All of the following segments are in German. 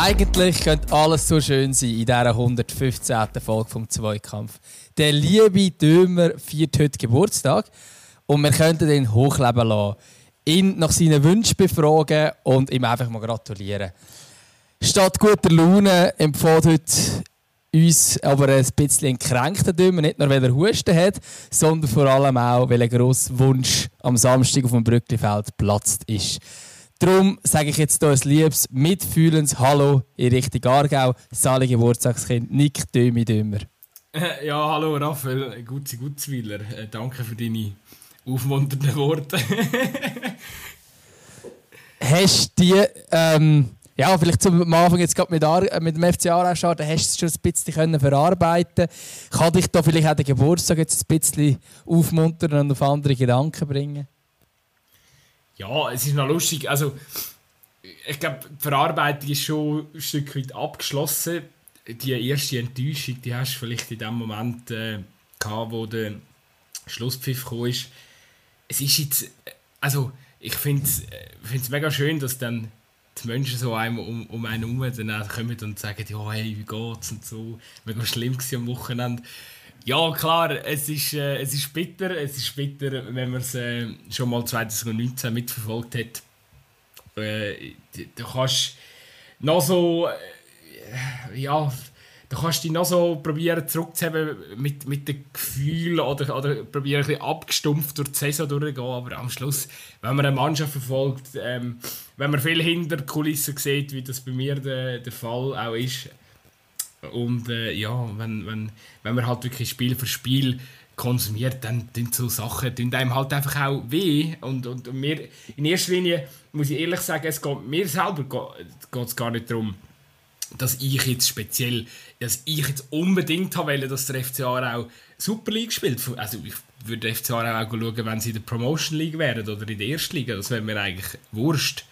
Eigentlich könnte alles so schön sein in dieser 115. Folge vom Zweikampf. Der liebe Dömer feiert heute Geburtstag und wir könnten ihn hochleben lassen, ihn nach seinen Wünschen befragen und ihm einfach mal gratulieren. Statt guter Laune empfiehlt heute uns aber ein bisschen gekränkten Dömer, nicht nur weil er Husten hat, sondern vor allem auch, weil ein grosser Wunsch am Samstag auf dem Brücklifeld platzt ist. Darum sage ich jetzt hier ein liebes, mitfühlendes Hallo in Richtung Aargau, salige Geburtstagskind Nick Dömi-Dömer. Ja, hallo Raphael Gutsi Gutzwiler. Danke für deine aufmunternden Worte. Hast du die, vielleicht zum Anfang jetzt gerade mit dem FC Aarau starten, hast du es schon ein bisschen verarbeiten können? Kann dich da vielleicht auch den Geburtstag jetzt ein bisschen aufmuntern und auf andere Gedanken bringen? Ja, es ist noch lustig. Also, ich glaube, die Verarbeitung ist schon ein Stück weit abgeschlossen. Die erste Enttäuschung, die hast du vielleicht in dem Moment gehabt, wo der Schlusspfiff gekommen ist. Es ist jetzt, also, ich finde es mega schön, dass dann die Menschen so einem um einen herum dann kommen und sagen, ja, hey, wie geht's und so. Mega schlimm war am Wochenende. Ja, klar, es ist bitter, wenn man es schon mal 2019 mitverfolgt hat. Da kannst du noch so, dich noch so probieren zurückzuheben mit den Gefühlen oder probieren ein bisschen abgestumpft durch die Saison durchzugehen. Aber am Schluss, wenn man eine Mannschaft verfolgt, wenn man viel hinter die Kulissen sieht, wie das bei mir der Fall auch ist, und wenn man halt wirklich Spiel für Spiel konsumiert, dann tun so Sachen einem halt einfach auch weh. Und mir, in erster Linie muss ich ehrlich sagen, es geht mir selber geht's gar nicht darum, dass ich jetzt unbedingt haben wollte, dass der FC Aarau Super League spielt. Also ich würde den FC Aarau auch schauen, wenn sie in der Promotion League wären oder in der ersten Liga. Das wäre mir eigentlich wurscht.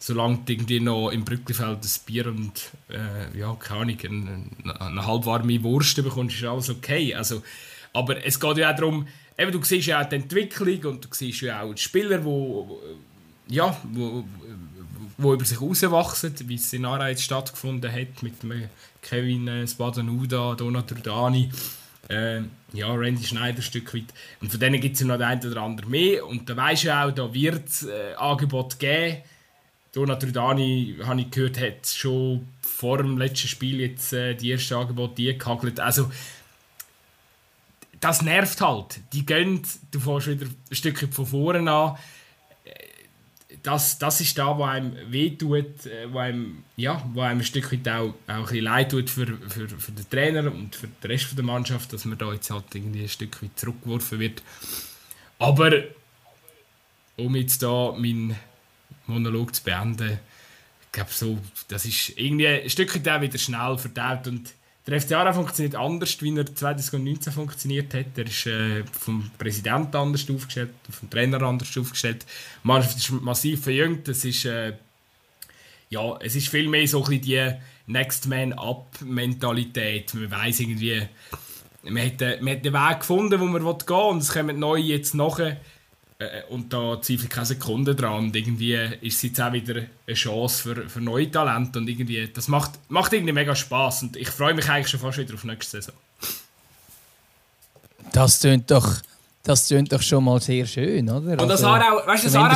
Solange du irgendwie noch im Brücklifeld ein Bier und eine halbwarme Wurst bekommst, ist alles okay. Also, aber es geht ja auch darum, eben, du siehst ja auch die Entwicklung und du siehst ja auch die Spieler, die über sich herauswachsen, wie es in Aarau jetzt stattgefunden hat mit dem Kevin Spadanuda, Donat Rrudhani, Randy Schneider ein Stück weit. Und von denen gibt es ja noch den einen oder anderen mehr. Und da weisst du ja auch, da wird es Angebote geben. Donat Rrudhani, habe ich gehört, hat schon vor dem letzten Spiel jetzt die ersten Angebote eingehagelt. Also, das nervt halt. Du fährst wieder ein Stückchen von vorne an. Das ist da, wo einem wehtut, wo einem ein Stückchen auch ein bisschen leid tut für den Trainer und für den Rest der Mannschaft, dass man da jetzt halt irgendwie ein Stückchen zurückgeworfen wird. Aber, um jetzt da meinen Monolog zu beenden. Ich glaube, so, das ist irgendwie ein Stückchen wieder schnell verdaut. Und der FC Aarau funktioniert anders, wie er 2019 funktioniert hat. Er ist vom Präsidenten anders aufgestellt, vom Trainer anders aufgestellt. Die Mannschaft ist massiv verjüngt. Es ist viel mehr so ein bisschen die Next-Man-Up-Mentalität. Man weiss irgendwie, man hat den Weg gefunden, wo man gehen will. Und es kommen neue jetzt nachher. Und da zweifle ich keine Sekunde dran. Und irgendwie ist es jetzt auch wieder eine Chance für neue Talente. Und irgendwie, das macht irgendwie mega Spass. Und ich freue mich eigentlich schon fast wieder auf nächste Saison. Das klingt doch schon mal sehr schön, oder? Und das Aarau, weißt du, als Aarau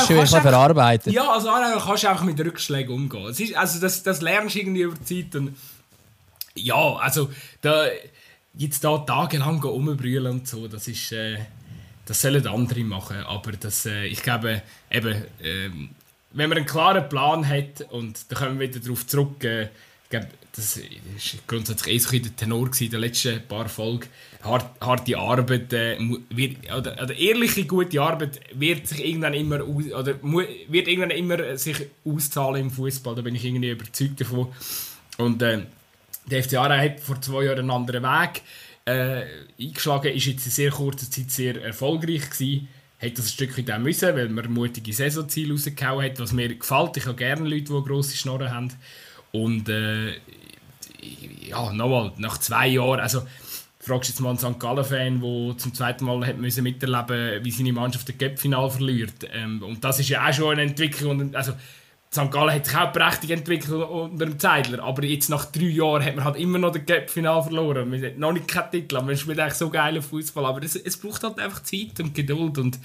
kannst du einfach mit Rückschlägen umgehen. Es ist, also das lernst du irgendwie über die Zeit. Und ja, also jetzt da tagelang rumbrüllen und so, das ist... Das sollen andere machen, aber ich glaube, wenn man einen klaren Plan hat, und da kommen wir wieder darauf zurück, ich glaube, das war grundsätzlich so der Tenor in den letzten paar Folgen, harte Arbeit, oder ehrliche, gute Arbeit wird sich irgendwann immer auszahlen im Fußball, da bin ich irgendwie überzeugt davon. Und der FC Aarau hat vor 2 Jahren einen anderen Weg eingeschlagen, ist jetzt in sehr kurzer Zeit sehr erfolgreich gewesen. Hat das ein Stückchen auch müssen, weil man mutige Saisonziele rausgehauen hat, was mir gefällt. Ich habe gerne Leute, die grosse Schnorren haben. Und nochmal, nach 2 Jahren, also fragst du jetzt mal einen St. Gallen-Fan, der zum zweiten Mal hat müssen miterleben, wie seine Mannschaft das Cup-Final verliert. Und das ist ja auch schon eine Entwicklung. Also St. Gallen hat sich auch prächtig entwickelt unter dem Zädler, aber jetzt nach 3 Jahren hat man halt immer noch den Cup-Final verloren. Man hat noch nicht keinen Titel, man spielt eigentlich so geilen Fußball, aber es braucht halt einfach Zeit und Geduld. Und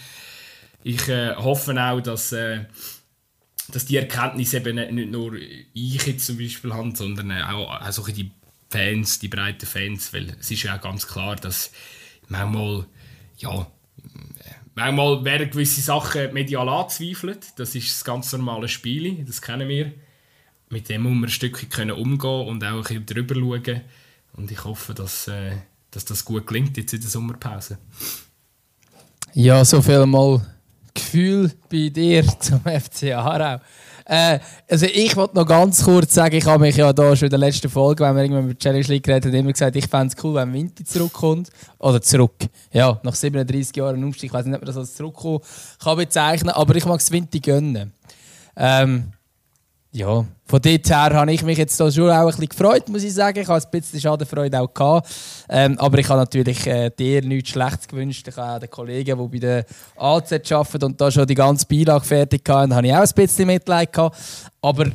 ich hoffe auch, dass die Erkenntnis eben nicht nur ich jetzt zum Beispiel habe, sondern auch so die Fans, die breiten Fans, weil es ist ja auch ganz klar, dass manchmal werden gewisse Sachen medial anzweifelt. Das ist das ganz normale Spiel, das kennen wir. Mit dem muss man ein Stückchen umgehen und auch ein bisschen drüber schauen. Und ich hoffe, dass das gut gelingt jetzt in der Sommerpause. Ja, so viel mal Gefühl bei dir zum FC Aarau. Also ich wollte noch ganz kurz sagen, ich habe mich ja da schon in der letzten Folge, wenn wir irgendwann über die Challenge League geredet haben, immer gesagt, ich fände es cool, wenn Winter zurückkommt. Oder zurück. Ja, nach 37 Jahren Umstieg, ich weiß nicht, ob man das als zurückkommen kann bezeichnen, aber ich mag es Winter gönnen. Ja, von dort her habe ich mich jetzt da schon auch ein bisschen gefreut, muss ich sagen. Ich habe ein bisschen Schadenfreude auch gehabt. Aber ich habe natürlich dir nichts Schlechtes gewünscht. Ich habe auch den Kollegen, die bei der AZ arbeiten und da schon die ganze Beilage fertig hatten, habe ich auch ein bisschen Mitleid gehabt. Aber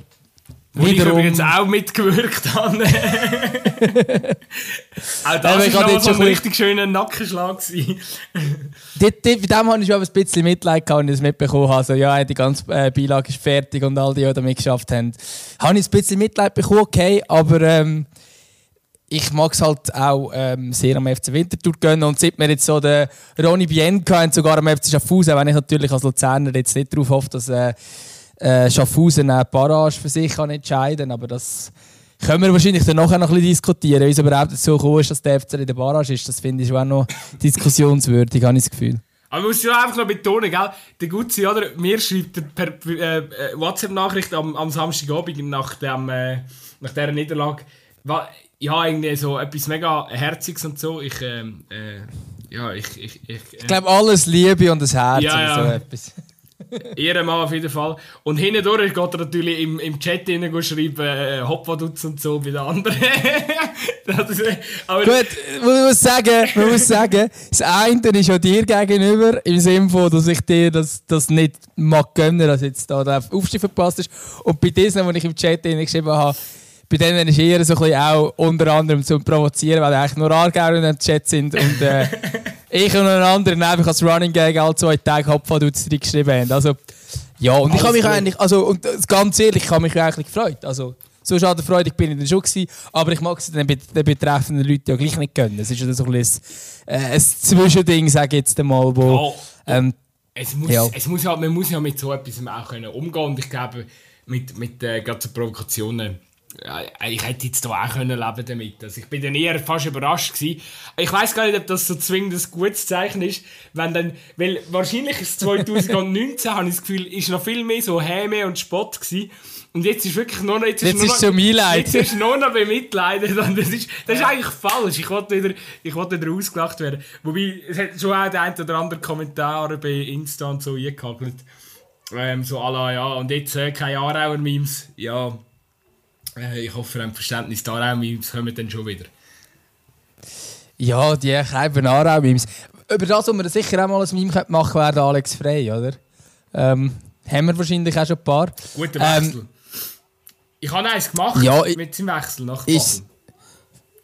wo wiederum... ich übrigens auch mitgewirkt habe. Auch das war noch so ein richtig schöner Nackenschlag. Bei dem habe ich schon ein bisschen Mitleid gehabt, als ich das mitbekommen habe. Also, ja, die ganze Beilage ist fertig und all die, die damit geschafft haben. Habe ich ein bisschen Mitleid bekommen, okay, aber ich mag es halt auch sehr am FC Winterthur gönnen. Und seit wir jetzt so den Ronny Bien hatten, sogar am FC Schaffhausen, wenn ich natürlich als Luzerner jetzt nicht darauf hoffe, dass... Schaffhausen eine Barrage für sich kann entscheiden, aber das können wir wahrscheinlich dann nachher noch ein bisschen diskutieren, wie es überhaupt dazu gekommen ist, dass der FC in der Barrage ist. Das finde ich schon auch noch diskussionswürdig, habe ich das Gefühl. Aber man muss ja einfach noch betonen, gell? Der Gutsi, oder? Mir schreibt per WhatsApp-Nachricht am Samstagabend nach dieser Niederlage, ja, irgendwie so etwas mega Herziges und so. Ich glaube, alles Liebe und das Herz oder so etwas. Ehrenmann auf jeden Fall. Und hindurch geht er natürlich im Chat hinein schreiben, Hoppadutz und so bei den anderen. Gut, man muss sagen, das eine ist ja dir gegenüber, im Sinne von, dass ich dir das nicht mag gönnen, dass jetzt da der Aufstieg verpasst ist. Und bei diesen, die ich im Chat geschrieben habe, bei denen ist eher so ein bisschen auch unter anderem zum Provozieren, weil eigentlich nur Aargauer in dem Chat sind und ich und einen anderen habe ich als Running Gag alle 2 Tage Hopfadutz geschrieben haben. Also, ja, und ich habe mich eigentlich, und ganz ehrlich, ich habe mich eigentlich gefreut. Also, so schadenfreudig bin ich dann schon gewesen, aber ich mag es den betreffenden Leuten ja gleich nicht gönnen. Es ist ja so ein Zwischending, sage ich jetzt einmal, wo... Ja, man muss ja mit so etwas auch umgehen können und ich glaube, mit gerade so Provokationen... Ich hätte jetzt hier auch leben damit. Also ich bin dann eher fast überrascht gewesen. Ich weiss gar nicht, ob das so zwingend ein gutes Zeichen ist, wenn dann, weil wahrscheinlich ist 2019, habe ich das Gefühl, ist noch viel mehr so Häme und Spott gewesen. Und jetzt ist wirklich nur noch... Jetzt ist nur noch bemitleidet. Das ist eigentlich falsch. Ich wollte wieder ausgelacht werden. Wobei, es hat schon auch den einen oder anderen Kommentar bei Insta und so eingehagelt. So à la, ja, und jetzt keine Aarauer-Memes. Ja... Ich hoffe, ihr habt Verständnis da auch, wir kommen dann schon wieder. Ja, die Keiben Aarau-Memes. Über das, was wir sicher auch mal ein Meme machen können, wäre Alex Frei, oder? Haben wir wahrscheinlich auch schon ein paar. Guter Wechsel. Ich habe eins gemacht mit seinem Wechsel nach Basel.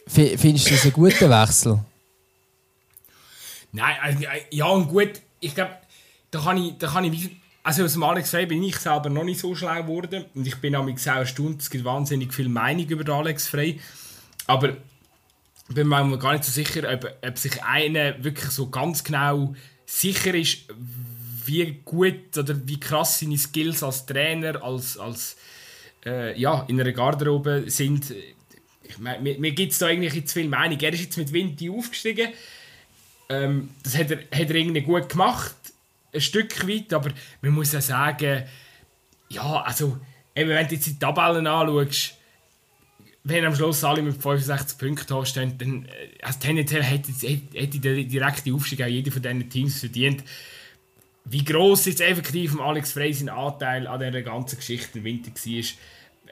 Findest du das einen guten Wechsel? Nein, ja und gut. Ich glaube, da kann ich also aus dem Alex Frei bin ich selber noch nicht so schlau geworden. Und ich bin auch erstaunt, es gibt wahnsinnig viel Meinung über Alex Frei. Aber ich bin mir gar nicht so sicher, ob sich einer wirklich so ganz genau sicher ist, wie gut oder wie krass seine Skills als Trainer, als in einer Garderobe sind. Ich meine, mir gibt es da eigentlich zu viel Meinung. Er ist jetzt mit Winti aufgestiegen. Das hat er irgendwie gut gemacht. Ein Stück weit, aber man muss ja sagen, ja, also, eben, wenn du jetzt die Tabellen anschaust, wenn am Schluss alle mit 65 Punkten anstehen, dann tendenziell hätte der direkte Aufstieg auch jeder von diesen Teams verdient. Wie gross jetzt effektiv Alex Frei sein Anteil an dieser ganzen Geschichte im Winter war.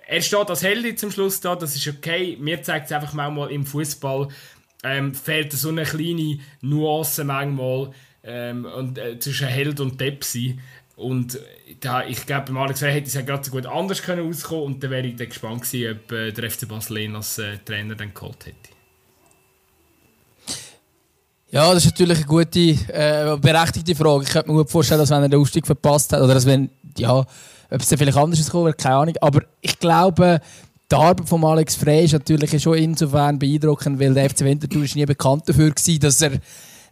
Er steht als Held zum Schluss da, das ist okay. Mir zeigt es einfach manchmal im Fußball, fehlt so eine kleine Nuance manchmal. Zwischen Held und Depp sein. Und da, ich glaube, beim Alex Frei hätte es ja gerade so gut anders können auskommen, und dann wäre ich dann gespannt gewesen, ob der FC Basel als Trainer dann geholt hätte. Ja, das ist natürlich eine gute, berechtigte Frage. Ich könnte mir gut vorstellen, dass wenn er den Aufstieg verpasst hat, oder dass wenn, ja, ob es dann vielleicht anders gekommen wäre, keine Ahnung. Aber ich glaube, die Arbeit von Alex Frei ist natürlich schon insofern beeindruckend, weil der FC Winterthur ist nie bekannt dafür war, dass er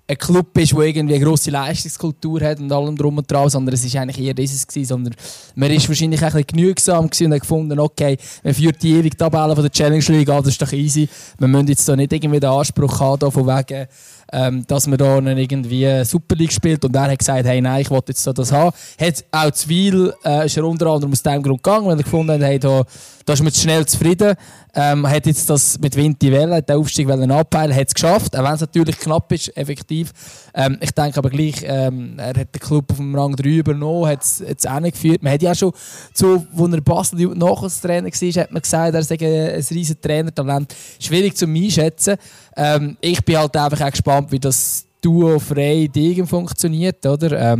ein Club ist, der irgendwie eine grosse Leistungskultur hat und allem drum und dran, sondern es war eigentlich eher dieses gewesen, sondern man war wahrscheinlich ein bisschen genügsam und hat gefunden, okay, man führt die ewige Tabelle von der Challenge League an, das ist doch easy, wir müssen jetzt da nicht irgendwie den Anspruch haben, da von wegen, dass man da irgendwie Super League spielt, und er hat gesagt, hey nein, ich will jetzt da das haben. Hat auch zu viel, ist er unter anderem aus diesem Grund gegangen, weil er gefunden hat, hey, da ist man zu schnell zufrieden, hat jetzt das mit Winti wollen, hat den Aufstieg wollen abpeilen, hat es geschafft, auch wenn es natürlich knapp ist, effektiv. Ich denke aber gleich, er hat den Club auf dem Rang 3 übernommen, hat es hingeführt. Man hat ja auch schon, als er Basel Nachwuchstrainer war, hat man gesagt, er sei ein riesen Trainertalent. Schwierig zu einschätzen. Ich bin halt einfach auch gespannt, wie das Duo Frei Degen funktioniert, oder?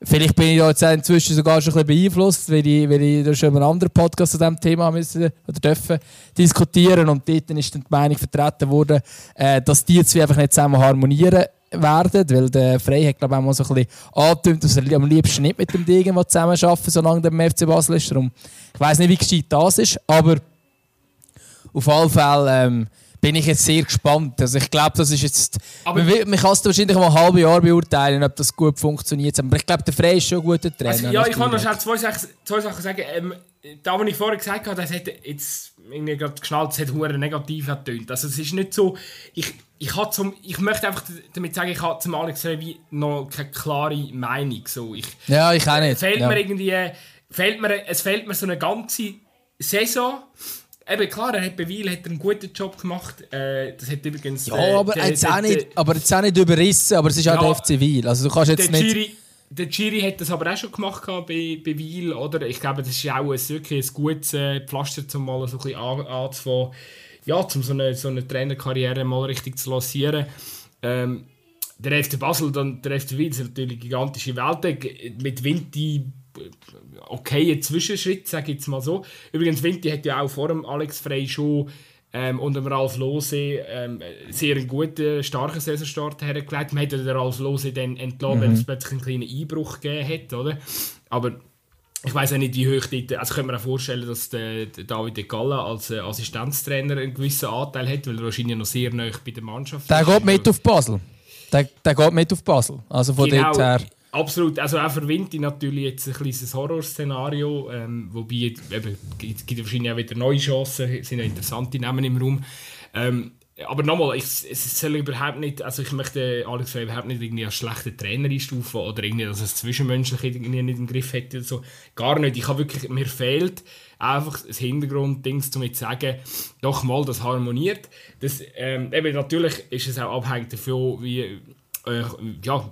Vielleicht bin ich da jetzt inzwischen sogar schon ein bisschen beeinflusst, weil ich da schon einen anderen Podcast zu diesem Thema müssen oder dürfen diskutieren, und dort ist dann die Meinung vertreten worden, dass die zwei einfach nicht zusammen harmonieren werden, weil der Frei hat, glaube ich, auch mal so ein bisschen angetönt, dass er am liebsten nicht mit dem Degen zusammenarbeiten, solange der im FC Basel ist. Darum, ich weiss nicht, wie gescheit das ist, aber auf alle Fälle bin ich jetzt sehr gespannt. Also ich glaube, das ist jetzt... Aber man kann es wahrscheinlich mal ein halbes Jahr beurteilen, ob das gut funktioniert. Aber ich glaube, der Frei ist schon ein guter Trainer. Also ja, ich kann noch schnell zwei Sachen sagen. Da, was ich vorher gesagt habe, das hat jetzt irgendwie gerade geschnallt, es hat verdammt negativ getönt. Also es ist nicht so... Ich möchte einfach damit sagen, ich habe zum Alex Frei noch keine klare Meinung. So, ich auch nicht. Es fehlt mir so eine ganze Saison. Eben klar, er hat bei Weil einen guten Job gemacht. Das hat übrigens... Ja, aber jetzt auch nicht überrissen, aber es ist auch der FC Weil. Also du kannst jetzt nicht... Der Giri hat das aber auch schon gemacht bei Weil, oder? Ich glaube, das ist auch wirklich ein gutes Pflaster, um mal so ein bisschen anzufangen, um so eine Trainerkarriere mal richtig zu lancieren. Der FC Basel und der FC Weil ist natürlich eine gigantische Welt. Mit Winti... Okay, Zwischenschritt, sage ich jetzt mal so. Übrigens, Winti hat ja auch vor dem Alex Frei schon unter dem Ralf Lose sehr einen guten, starken Saisonstart hergelegt. Man hat ja den Ralf Lose dann entlassen, weil es plötzlich einen kleinen Einbruch gegeben hat, oder? Aber ich weiss auch nicht, wie hoch dort... Also können wir auch vorstellen, dass der David de Galla als Assistenztrainer einen gewissen Anteil hat, weil er wahrscheinlich noch sehr nahe bei der Mannschaft ist. Geht mit auf Basel. Der geht mit auf Basel. Also von dort her... Absolut, also auch für Winti natürlich jetzt ein kleines Horrorszenario, wobei es gibt wahrscheinlich auch wieder neue Chancen, es sind ja interessante Namen im Raum. Aber nochmal, ich möchte Alex Frei überhaupt nicht irgendwie als schlechter Trainer einstufen oder irgendwie, dass es zwischenmenschlich irgendwie nicht im Griff hätte oder so. Gar nicht, mir fehlt einfach das Hintergrundding, um zu sagen, doch mal, das harmoniert. Das, natürlich ist es auch abhängig davon,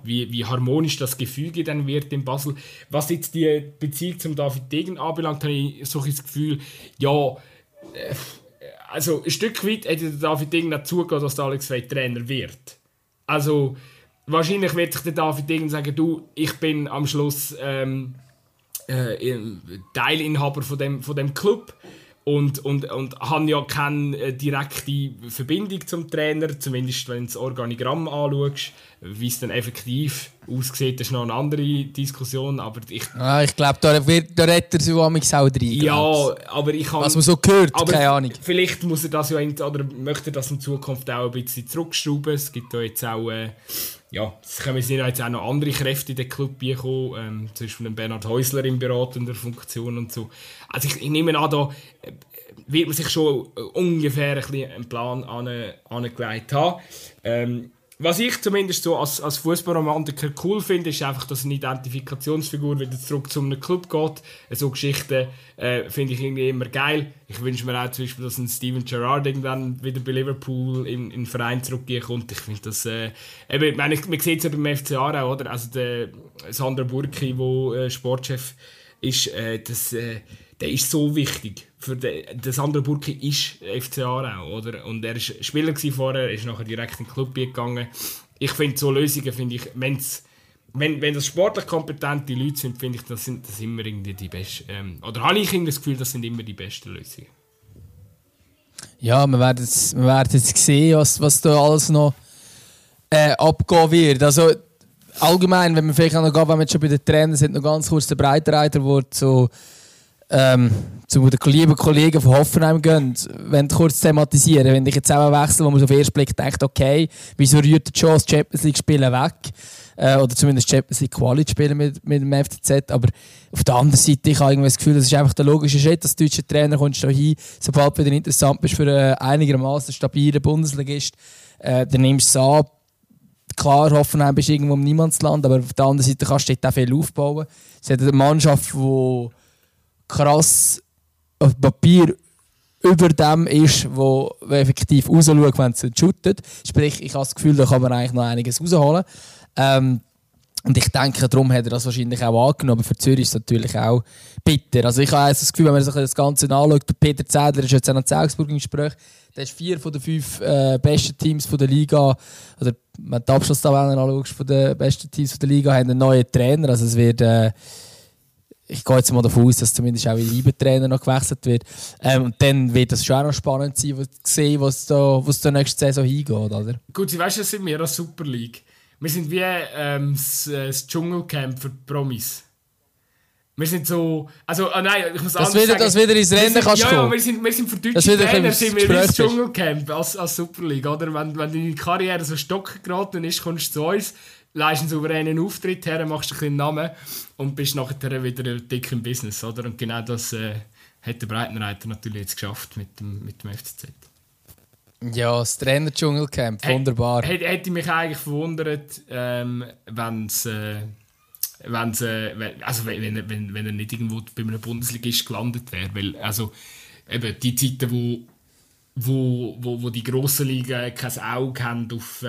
wie harmonisch das Gefüge dann wird in Basel. Was jetzt die Beziehung zum David Degen anbelangt, habe ich so ein Gefühl, also ein Stück weit hätte der David Degen dazu gelassen, dass der Alex Frei Trainer wird. Also wahrscheinlich wird sich der David Degen sagen, du, ich bin am Schluss Teilinhaber von dem Club. Und haben ja keine direkte Verbindung zum Trainer, zumindest wenn du das Organigramm anschaust. Wie es dann effektiv aussieht, ist noch eine andere Diskussion. Aber ich glaube, da redet er so amigs auch rein. Ja, aber ich habe... Was man so gehört, aber keine Ahnung. Vielleicht muss er das oder möchte er das in Zukunft auch ein bisschen zurückschrauben. Es gibt da jetzt auch... es können jetzt auch noch andere Kräfte in den Club kommen, zum Beispiel Bernhard Häusler in beratender Funktion und so. Also ich nehme an, da wird man sich schon ungefähr einen Plan angelegt haben. Was ich zumindest so als Fußballromantiker cool finde, ist einfach, dass eine Identifikationsfigur wieder zurück zu einem Club geht. So Geschichten finde ich irgendwie immer geil. Ich wünsche mir auch zum Beispiel, dass ein Steven Gerrard irgendwann wieder bei Liverpool in den Verein zurückkommt. Ich finde das... man sieht es ja beim FC Aarau, oder? Also der Sandro Burki, der Sportchef ist, der ist so wichtig. Der Sandro Burki ist FC Aarau, oder? Und er war Spieler vorher, ist nachher direkt in den Club gegangen. Ich finde, so Lösungen, wenn es wenn das sportlich kompetente Leute sind, finde ich, das sind immer irgendwie die besten. Oder habe ich irgendwie das Gefühl, das sind immer die besten Lösungen. Ja, wir werden jetzt sehen, was da alles noch abgehen wird. Also allgemein, wenn wir vielleicht auch noch gehen, wenn wir jetzt schon bei den Trainern sind, noch ganz kurz der Breitenreiter, der zu den lieben Kollegen von Hoffenheim gehen, wenn kurz thematisieren. Wenn ich jetzt selber wechsle, wo man so auf den ersten Blick denkt, okay, wieso rührt die Chance Champions League spielen weg? Oder zumindest Champions League Quali spielen mit dem FCZ. Aber auf der anderen Seite, ich habe irgendwie das Gefühl, das ist einfach der logische Schritt, als deutscher Trainer kommst du hin, sobald du wieder interessant bist für einen einigermaßen stabilen Bundesligist, dann nimmst du es an. Klar, Hoffenheim bist irgendwo im Niemandsland, aber auf der anderen Seite kannst du dort auch viel aufbauen. Es hat eine Mannschaft, die krass auf Papier über dem ist, wo effektiv rausschaut, wenn es shootet. Sprich, ich habe das Gefühl, da kann man eigentlich noch einiges rausholen. Und ich denke, darum hat er das wahrscheinlich auch angenommen. Aber für Zürich ist es natürlich auch bitter. Also ich habe das Gefühl, wenn man sich das Ganze anschaut, Peter Zädler ist jetzt auch noch in Augsburg im Gespräch. Der ist 4 von den 5 besten Teams von der Liga, oder wenn du die Abschlusstabellen anschaust, von den besten Teams von der Liga, haben einen neuen Trainer. Also es wird... ich gehe jetzt mal davon aus, dass zumindest auch in Liebetrainer noch gewechselt wird. Und dann wird das schon auch noch spannend sein, zu sehen, was da nächste Saison hingeht, oder? Gut, Sie weißt, das sind wir als Super League. Wir sind wie das Dschungelcamp für die Promis. Wir sind so... Also, ich muss anders sagen. Dass wieder ins Rennen kannst du kommen. Ja, wir sind für deutsche Trainer, sind wir ins Dschungelcamp als Super League, oder? Wenn deine Karriere so stocken geraten ist, kommst du zu uns, leistest einen souveränen Auftritt her, machst einen kleinen Namen und bist nachher wieder dick im Business, oder? Und genau das hat der Breitenreiter natürlich jetzt geschafft mit dem FCZ. Ja, das Trainer-Dschungelcamp, wunderbar. Hätte mich eigentlich verwundert, wenn er nicht irgendwo bei einem Bundesligist gelandet wäre. Weil, also, eben die Zeiten, wo die grossen Ligen kein Auge haben auf...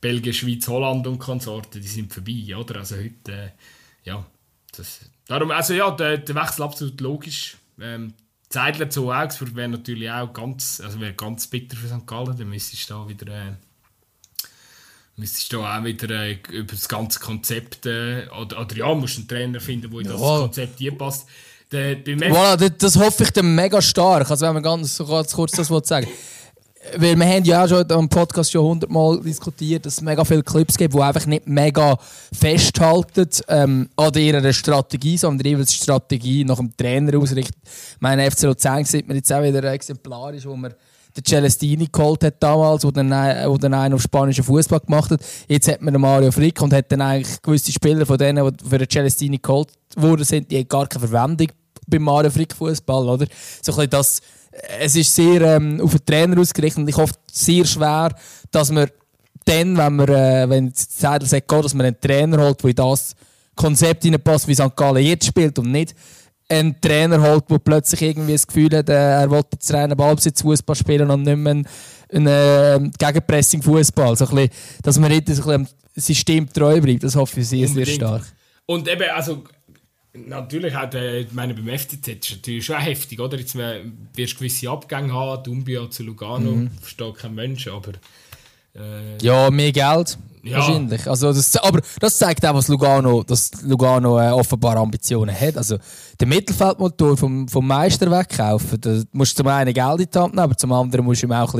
Belgien, Schweiz, Holland und Konsorten, die sind vorbei, oder? Also heute, ja. Darum, also ja, der Wechsel absolut logisch. Zädler zu Augsburg wäre natürlich auch ganz bitter für St. Gallen. Dann müsstest du da auch wieder über das ganze Konzept, musst einen Trainer finden, der in das Konzept hinpasst. Voilà, das hoffe ich dann mega stark. Also wenn man ganz kurz das sagen will. Weil wir haben ja auch schon am Podcast schon 100-mal diskutiert, dass es mega viele Clips gibt, die einfach nicht mega festhalten an ihrer Strategie, sondern jeweils die Strategie nach dem Trainer ausrichten. Ich meine, FC Luzern sieht man jetzt auch wieder exemplarisch, wo man den Celestini geholt hat damals, wo dann einen auf spanischen Fußball gemacht hat. Jetzt hat man den Mario Frick und hat dann eigentlich gewisse Spieler von denen, die für den Celestini geholt wurden, die haben gar keine Verwendung beim Mario Frick Fußball, oder? So ein bisschen das... Es ist sehr auf den Trainer ausgerichtet und ich hoffe sehr schwer, dass man dann, wenn Zädler sagt, dass man einen Trainer holt, der in das Konzept hineinpasst, wie St. Gallen jetzt spielt und nicht einen Trainer holt, der plötzlich irgendwie das Gefühl hat, er will jetzt reinen Ballbesitz-Fußball spielen und nicht mehr einen Gegenpressing-Fußball. So ein bisschen, dass man nicht so einem System treu bleibt, das hoffe ich sehr stark. Und eben, also... Natürlich, beim FCZ ist es natürlich schon heftig, oder? Jetzt wirst du gewisse Abgänge haben, Dumbia zu Lugano, versteht kein Mensch, aber... ja, mehr Geld, ja. Wahrscheinlich. Also aber das zeigt auch, dass Lugano offenbar Ambitionen hat. Also den Mittelfeldmotor vom Meister wegkaufen, da musst du zum einen Geld in die Hand nehmen, aber zum anderen musst du ihm auch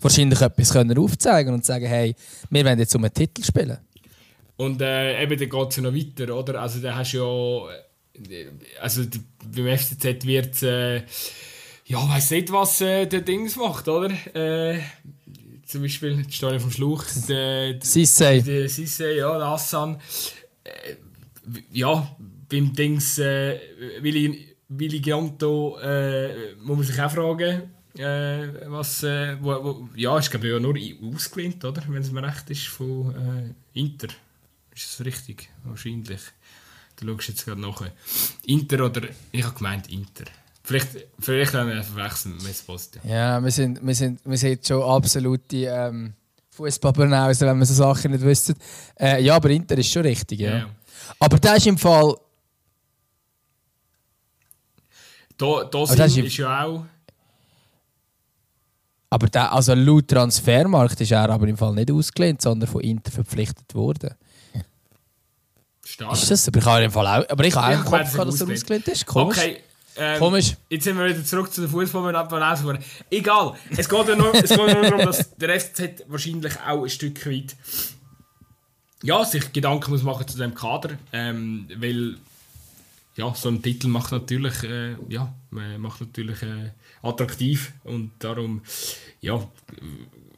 wahrscheinlich etwas aufzeigen und sagen, hey, wir wollen jetzt um einen Titel spielen. Und dann geht es ja noch weiter, oder? Also dann hast du ja... Also beim FCZ wird ja, weiss nicht, was der Dings macht, oder? Zum Beispiel die Story vom Schluch, Sissé, ja, der Hassan. Ja, beim Dings Willi Gianto muss man sich auch fragen, ich glaube ja nur ausgelehnt, oder? Wenn es mir recht ist, von Inter. Ist das richtig? Wahrscheinlich. Du schaust jetzt gerade nachher. Inter oder... Ich habe gemeint Inter. Vielleicht haben wir verwechseln mit Positiv. Ja, wir sind schon absolute Fußball-Burnausen, wenn wir so Sachen nicht wissen. Ja, aber Inter ist schon richtig, ja. Aber das ist im Fall... Das ist ja auch... Aber der, also laut Transfermarkt ist er aber im Fall nicht ausgelehnt, sondern von Inter verpflichtet worden. Stark. Ist das? Aber ich habe im Fall auch. Aber ich habe auch im Kopf, dass er ausgelehnt ist. Komisch. Okay. Komisch. Jetzt sind wir wieder zurück zu den Fußballmannabwand. Egal. Es geht ja nur, es geht nur darum, dass der FCZ wahrscheinlich auch ein Stück weit ja, sich Gedanken muss machen zu diesem Kader. Weil ja, so ein Titel macht natürlich, ja, macht natürlich attraktiv. Und darum, ja,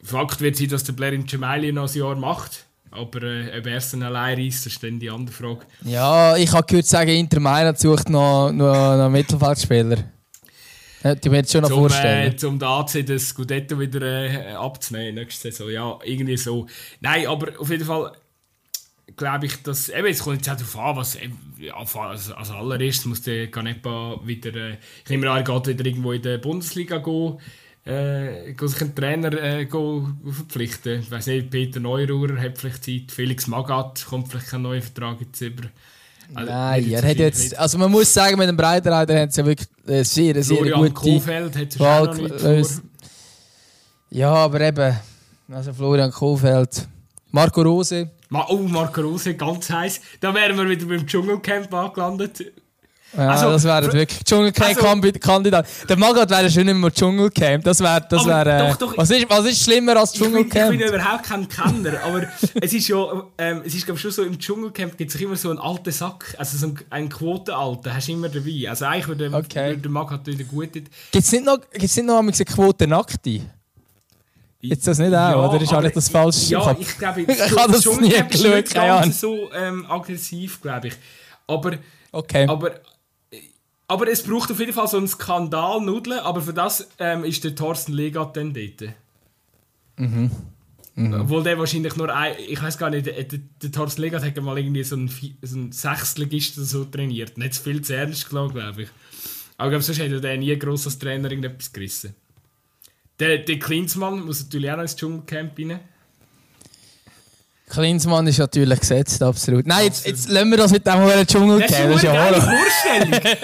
Fakt wird sein, dass der Blair in Gemelli noch ein Jahr macht. Aber ob er es dann allein reisst, das ist dann die andere Frage. Ja, ich habe gehört, sagen, Inter Mailand sucht noch einen Mittelfeldspieler. Hätte ich mir jetzt schon noch vorstellen. Um den AC das Scudetto wieder abzunehmen nächste Saison. Ja, irgendwie so. Nein, aber auf jeden Fall glaube ich, dass... Eben, es kommt jetzt auch darauf an, was als allererstes muss der Canepa wieder... ich nehme an, er geht wieder irgendwo in die Bundesliga gehen. Sich einen Trainer verpflichten. Ich weiss nicht, Peter Neururer hat vielleicht Zeit, Felix Magath kommt vielleicht einen neuen Vertrag jetzt über. Also, nein, er hat jetzt... Also man muss sagen, mit dem Breitenreiter hat es ja wirklich sehr Florian Kohfeldt hat es ja noch nicht vor. Ja, aber eben... Also Florian Kohfeldt. Marco Rose. Marco Rose, ganz heiß. Da wären wir wieder beim Dschungelcamp angelandet. Ja, also, das wäre wirklich Dschungelcamp-Kandidat. Also, der Magath wäre schon nicht mehr Dschungelcamp. Das wäre, was ist schlimmer als Dschungelcamp? Ich bin überhaupt kein Kenner, aber es ist ja, es ist glaube ich schon so, im Dschungelcamp gibt es immer so einen alten Sack, also so einen Quotenalten, hast du immer dabei. Also eigentlich würde der Magath wieder gut. Gibt's nicht noch einmal eine Quotennackte? Jetzt das nicht auch, ja, oder ist eigentlich das falsch? Ja, ich glaube, ich habe das nie geschaut, keine Ahnung. So aggressiv, glaube ich. Aber es braucht auf jeden Fall so einen Skandal-Nudeln, aber für das ist der Thorsten Legat dann dort. Mhm. Mhm. Obwohl der wahrscheinlich nur ein... Ich weiß gar nicht, der Thorsten Legat hat mal irgendwie so einen Sechsligisten so trainiert. Nicht zu viel zu ernst genommen, glaube ich. Aber ich glaube, sonst hätte der nie gross als Trainer irgendetwas gerissen. Der Klinsmann muss natürlich auch noch ins Dschungelcamp rein. Klinsmann ist natürlich gesetzt, absolut. Nein, jetzt lassen wir das mit dem hohen Dschungelcamp. Das ist eine geile Vorstellung.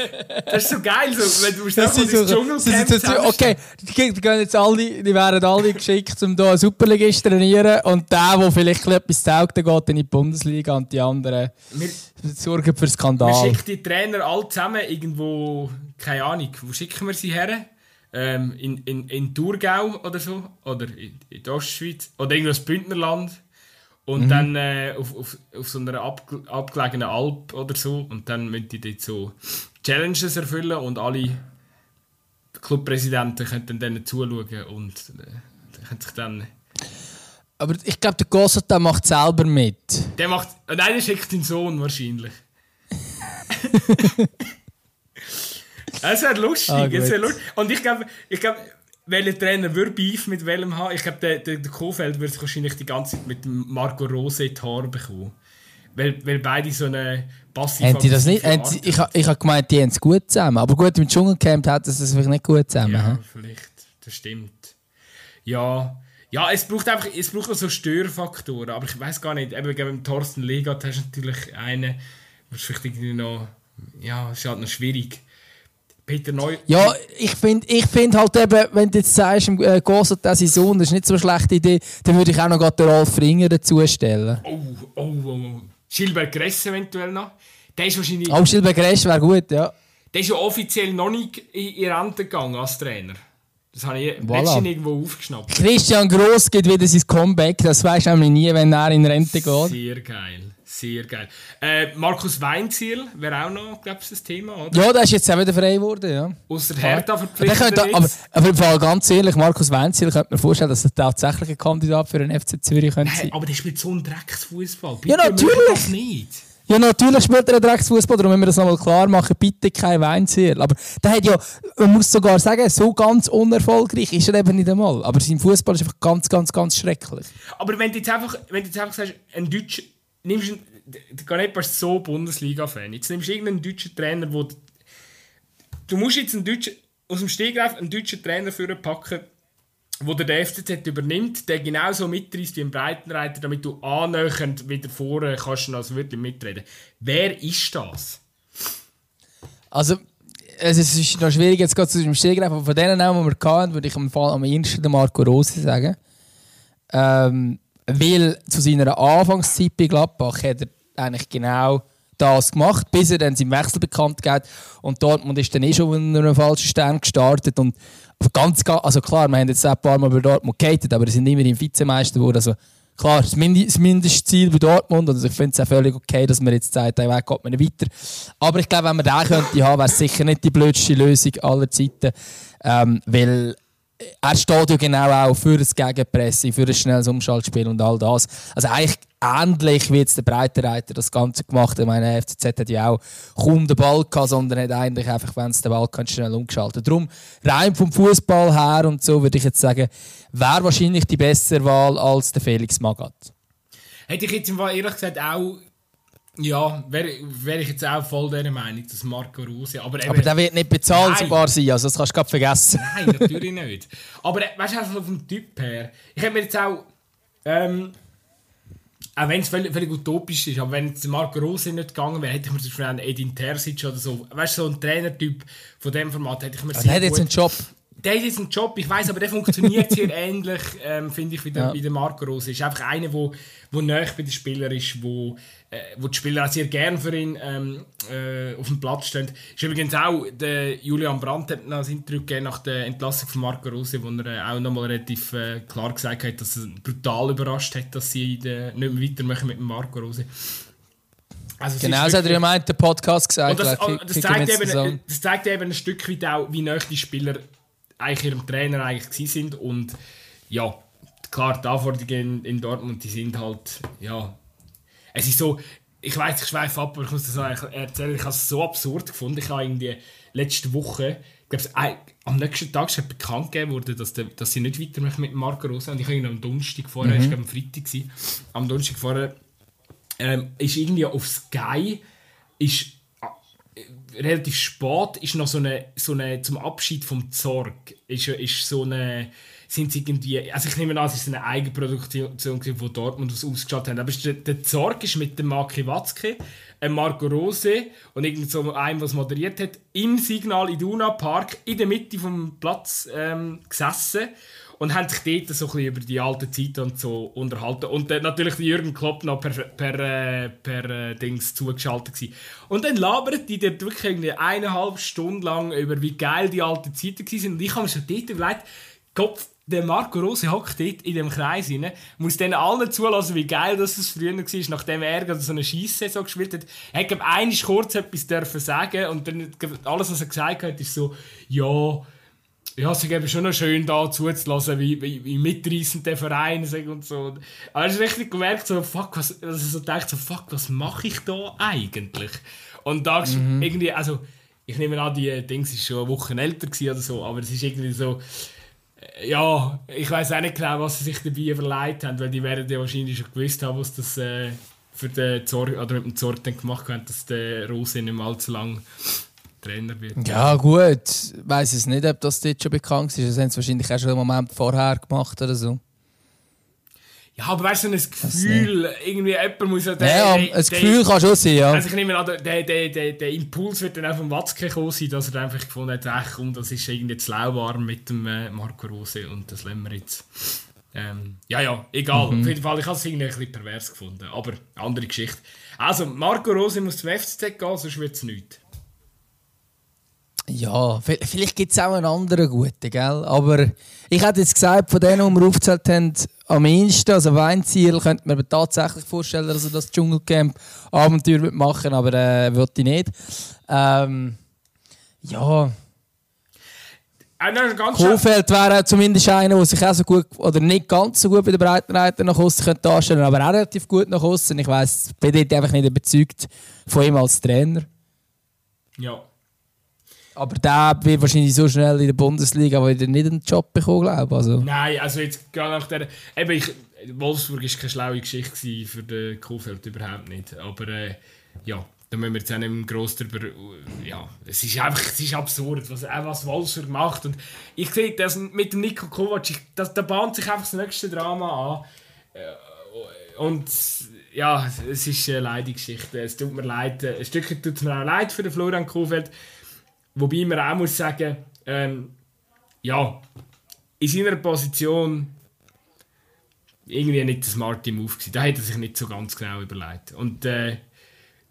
Das ist so geil, so, wenn du musst das ins Dschungelcamp okay, die werden alle geschickt, um hier einen Superligisten zu trainieren. Und der vielleicht etwas taugt, der geht in die Bundesliga. Und die anderen sorgen für Skandal. Wir schicken die Trainer alle zusammen irgendwo, keine Ahnung, wo schicken wir sie her? In Thurgau oder so? Oder in der Ostschweiz? Oder irgendwo ins Bündnerland? Und dann auf so einer abgelegenen Alp oder so. Und dann müssen die dort so Challenges erfüllen und alle Clubpräsidenten können denen zuschauen und können sich dann... Aber ich glaube, der Gossett macht selber mit. Nein, der schickt den Sohn wahrscheinlich. Es wäre lustig. Und ich glaube welcher Trainer würde Beef mit welchem haben? Ich glaube, der Kohfeldt würde sich wahrscheinlich die ganze Zeit mit Marco Rose in die Haare bekommen. Weil beide so eine passive Art haben. Ich habe gemeint, die haben es gut zusammen. Aber gut, im Dschungelcamp hat es vielleicht nicht gut zusammen. Ja, vielleicht. Das stimmt. Ja, es braucht auch so Störfaktoren. Aber ich weiss gar nicht. Eben beim Thorsten Legat hast du natürlich einen, was vielleicht irgendwie noch... Ja, es ist halt noch schwierig. Peter Neu. Ja, ich find halt eben, wenn du jetzt sagst, Gossett ist sein Sohn, das ist nicht so eine schlechte Idee, dann würde ich auch noch den Rolf Ringer dazustellen. Oh. Gilbert Gress eventuell noch. Der ist wahrscheinlich... Oh, Gilbert Gress wäre gut, ja. Der ist ja offiziell noch nicht in Rente gegangen als Trainer. Das habe ich letztens irgendwo aufgeschnappt. Christian Gross gibt wieder sein Comeback, das weisst du nämlich nie, wenn er in Rente geht. Sehr geil. Markus Weinzierl wäre auch noch, glaube ich, das Thema, oder? Ja, der ist jetzt auch wieder frei geworden, ja. Ausser Hertha verpflichtet aber im Fall ganz ehrlich, Markus Weinzierl könnte mir vorstellen, dass er tatsächlich ein Kandidat für den FC Zürich könnte sein. Aber der spielt so einen Drecksfußball. Ja, natürlich! Nicht. Ja, natürlich spielt er einen Drecksfußball, darum müssen wir das nochmal klar machen, bitte kein Weinzierl. Aber der hat ja, man muss sogar sagen, so ganz unerfolgreich ist er eben nicht einmal. Aber sein Fußball ist einfach ganz, ganz, ganz schrecklich. Aber wenn du jetzt einfach sagst, ein Deutscher... Du kannst nicht fast so Bundesliga-Fan. Jetzt nimmst du irgendeinen deutschen Trainer, wo... Du musst jetzt einen deutschen, aus dem Stegreif einen deutschen Trainer packen, wo der FCZ übernimmt, der genauso mitreist wie ein Breitenreiter, damit du annähernd wieder vorne kannst, als wirklich mitreden. Wer ist das? Also, es ist noch schwierig, jetzt gerade zu dem Stegreif, aber von denen, die wir hatten, würde ich im Fall am ehesten den Marco Rose sagen. Weil zu seiner Anfangszeit bei Gladbach hat er eigentlich genau das gemacht, bis er dann seinen Wechsel bekannt gab. Und Dortmund ist dann schon unter einem falschen Stern gestartet. Und ganz, also klar, wir haben jetzt auch ein paar Mal über Dortmund gehatet, aber sie sind immerhin Vizemeister geworden. Also klar, das Mindestziel bei Dortmund. Also ich finde es auch völlig okay, dass man jetzt sagt, den Weg geht man nicht weiter. Aber ich glaube, wenn man den könnte haben, wäre es sicher nicht die blödste Lösung aller Zeiten. Weil er steht ja genau auch für das Gegenpressing, für ein schnelles Umschaltspiel und all das. Also eigentlich ähnlich wie jetzt der Breitenreiter das Ganze gemacht hat. Ich meine, der FCZ hat ja auch kaum den Ball gehabt, sondern hat eigentlich einfach, wenn es den Ball kann, schnell umgeschaltet. Darum, rein vom Fußball her und so, würde ich jetzt sagen, wäre wahrscheinlich die bessere Wahl als der Felix Magath. Hätte ich jetzt im Fall ehrlich gesagt auch, ja, wäre ich jetzt auch voll der Meinung, dass Marco Rose... Aber der wird nicht bezahlt, sogar sein, also das kannst du gerade vergessen. Nein, natürlich nicht. Aber weißt du, also vom Typ her, ich habe mir jetzt auch... Auch wenn es völlig utopisch ist, aber wenn jetzt Marco Rose nicht gegangen wäre, hätte ich mir zum Beispiel einen Edin Terzic oder so, weißt du, so einen Trainertyp von diesem Format, hätte ich mir sehr gut... Der hat jetzt einen Job. Der hat jetzt einen Job, ich weiss, aber der funktioniert sehr ähnlich, finde ich, wie der, wie der Marco Rose. Ist einfach einer, der nahe bei den Spielern ist, wo die Spieler auch sehr gerne für ihn auf dem Platz stehen. Ist übrigens auch, der Julian Brandt hat noch ein Interview gegeben nach der Entlassung von Marco Rose, wo er auch nochmal relativ klar gesagt hat, dass er brutal überrascht hat, dass sie nicht mehr weitermachen mit Marco Rose. Also, genau, das hat er ja mal in den Podcast gesagt. Das zeigt eben ein Stück weit auch, wie nahe die Spieler eigentlich ihrem Trainer eigentlich sind. Und ja, klar, die Anforderungen in Dortmund, die sind halt, ja, es ist so, ich weiss, ich schweife ab, aber ich muss das noch erzählen, ich habe es so absurd gefunden, ich habe irgendwie letzte Woche, ich glaube, am nächsten Tag ist bekannt gegeben worden, dass sie nicht weitermachen mit Marco Rose, und ich habe am Donnerstag vorher, es war am Freitag, am Donnerstag vorher, ist irgendwie auf Sky, ist relativ spät ist noch so eine zum Abschied vom Zorg ist so eine, sind sie irgendwie, also ich nehme an, es ist eine Eigenproduktion, die Dortmund ausgestattet haben, aber der Zorg ist mit dem Maki Watzke, Marco Rose und irgend so einem, was moderiert hat, im Signal Iduna Park in der Mitte vom Platz gesessen und haben sich dort so ein bisschen über die alten Zeiten und so unterhalten. Und natürlich Jürgen Klopp noch per Dings zugeschaltet gewesen. Und dann labert die dort wirklich irgendwie 1,5 Stunden lang über, wie geil die alten Zeiten waren. Und ich habe mir schon dort überlegt, Kopf, der Marco Rose hockt dort in dem Kreis rein, muss denen allen zulassen, wie geil das früher war, nachdem er so eine Scheisssaison gespielt hat. Er durfte einmal kurz etwas sagen und dann alles, was er gesagt hat, ist so, ja, es ist schon noch schön, da zuzulassen, wie mitreissend der Verein ist und so. Aber ich habe richtig gemerkt, was mache ich da eigentlich? Und da irgendwie, also, ich nehme an, die Dings ist schon Wochen älter oder so, aber es ist irgendwie so, ja, ich weiss auch nicht genau, was sie sich dabei überlegt haben, weil die werden ja wahrscheinlich schon gewusst haben, was das für den Zorg, oder mit dem Zorg dann gemacht haben, dass der Rose nicht mehr allzu lang Trainer wird. Ja gut, ich weiss es nicht, ob das dort schon bekannt ist. Das haben sie wahrscheinlich auch schon einen Moment vorher gemacht oder so. Ja, aber weißt du, so ein Gefühl, irgendwie jemand muss ja... ein Gefühl kann schon sein, ja. Also ich nehme an, der Impuls wird dann auch vom Watzke gekommen sein, dass er einfach gefunden hat, ach, und das ist irgendwie zu lauwarm mit dem Marco Rose und das lassen wir jetzt. Ja, egal. Auf jeden Fall, ich habe es irgendwie ein bisschen pervers gefunden, aber andere Geschichte. Also, Marco Rose muss zum FCZ gehen, sonst wird es nichts. Ja, vielleicht gibt es auch einen anderen guten, gell? Aber ich hätte jetzt gesagt, von denen, die wir aufgezählt haben, am ehesten, also Weinziel, könnte man mir tatsächlich vorstellen, dass er das Dschungelcamp-Abenteuer machen würde, aber würde ich nicht. Ja. Kohfeldt wäre zumindest einer, der sich auch so gut, oder nicht ganz so gut bei den Breitenreiter nach aussen könnte darstellen, aber auch relativ gut nach aussen. Ich weiss, ich bin dort einfach nicht überzeugt von ihm als Trainer. Ja. Aber der wird wahrscheinlich so schnell in der Bundesliga wieder nicht einen Job bekommen, glaube ich. Also. Nein, also jetzt gerade nach der... Wolfsburg war keine schlaue Geschichte für den Kohfeldt, überhaupt nicht. Aber ja, da müssen wir jetzt auch nicht im Grossen darüber... Ja, es ist einfach, es ist absurd, was Wolfsburg macht. Und ich sehe, dass mit dem Niko Kovac, da bahnt sich einfach das nächste Drama an. Und... Ja, es ist eine leidige Geschichte. Es tut mir leid. Ein Stückchen tut es mir auch leid für den Florian Kohfeldt. Wobei man auch muss sagen, ja, in seiner Position irgendwie nicht der smarte Move gewesen. Da hätte er sich nicht so ganz genau überlegt. Und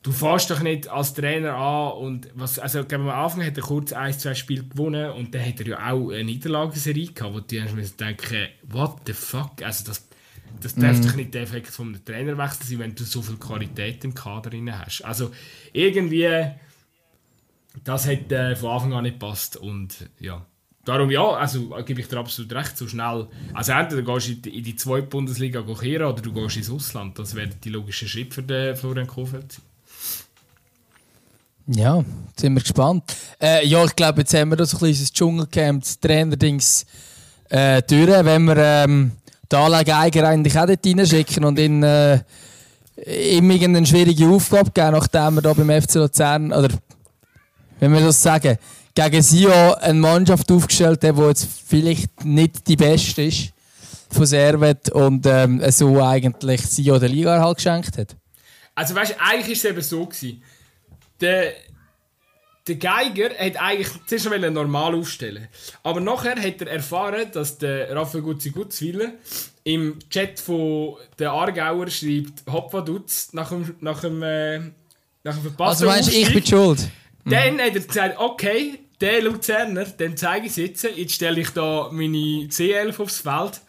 Du fährst doch nicht als Trainer an und am Anfang hat er kurz 1-2 Spiele gewonnen und dann hat er ja auch eine Niederlagenserie gehabt, wo die denken, what the fuck, also das darf doch nicht der Effekt von einem Trainerwechsel sein, wenn du so viel Qualität im Kader drin hast. Also irgendwie, das hat von Anfang an nicht gepasst und ja. Darum ja, also gebe ich dir absolut recht, so schnell. Also entweder gehst du in die zweite Bundesliga gehen oder du gehst ins Ausland. Das wäre die logische Schritt für den Florian Kohfeldt. Ja, jetzt sind wir gespannt. Ja, ich glaube, jetzt haben wir das ein kleines Dschungelcamp, das Trainerdings durch. Wenn wir den Alain Geiger eigentlich auch dort reinschicken und ihm irgendeine schwierige Aufgabe geben, nachdem wir da beim FC Luzern, oder wenn wir das sagen, gegen Sion eine Mannschaft aufgestellt hat, die jetzt vielleicht nicht die beste ist von Servette und so eigentlich Sion der Liga halt geschenkt hat. Also weißt du, eigentlich war es eben so gewesen. Der Geiger hat eigentlich zuerst mal normal aufstellen. Aber nachher hat er erfahren, dass der Raphael Gutsi Gutzwiler im Chat von der Aargauer schreibt Hopfadutz nach dem verpassten Aufstieg. Also meinst du, ich bin schuld? Dann hat er gesagt, okay, der Luzerner, den zeige ich sitzen. Jetzt stelle ich da meine C11 aufs Feld.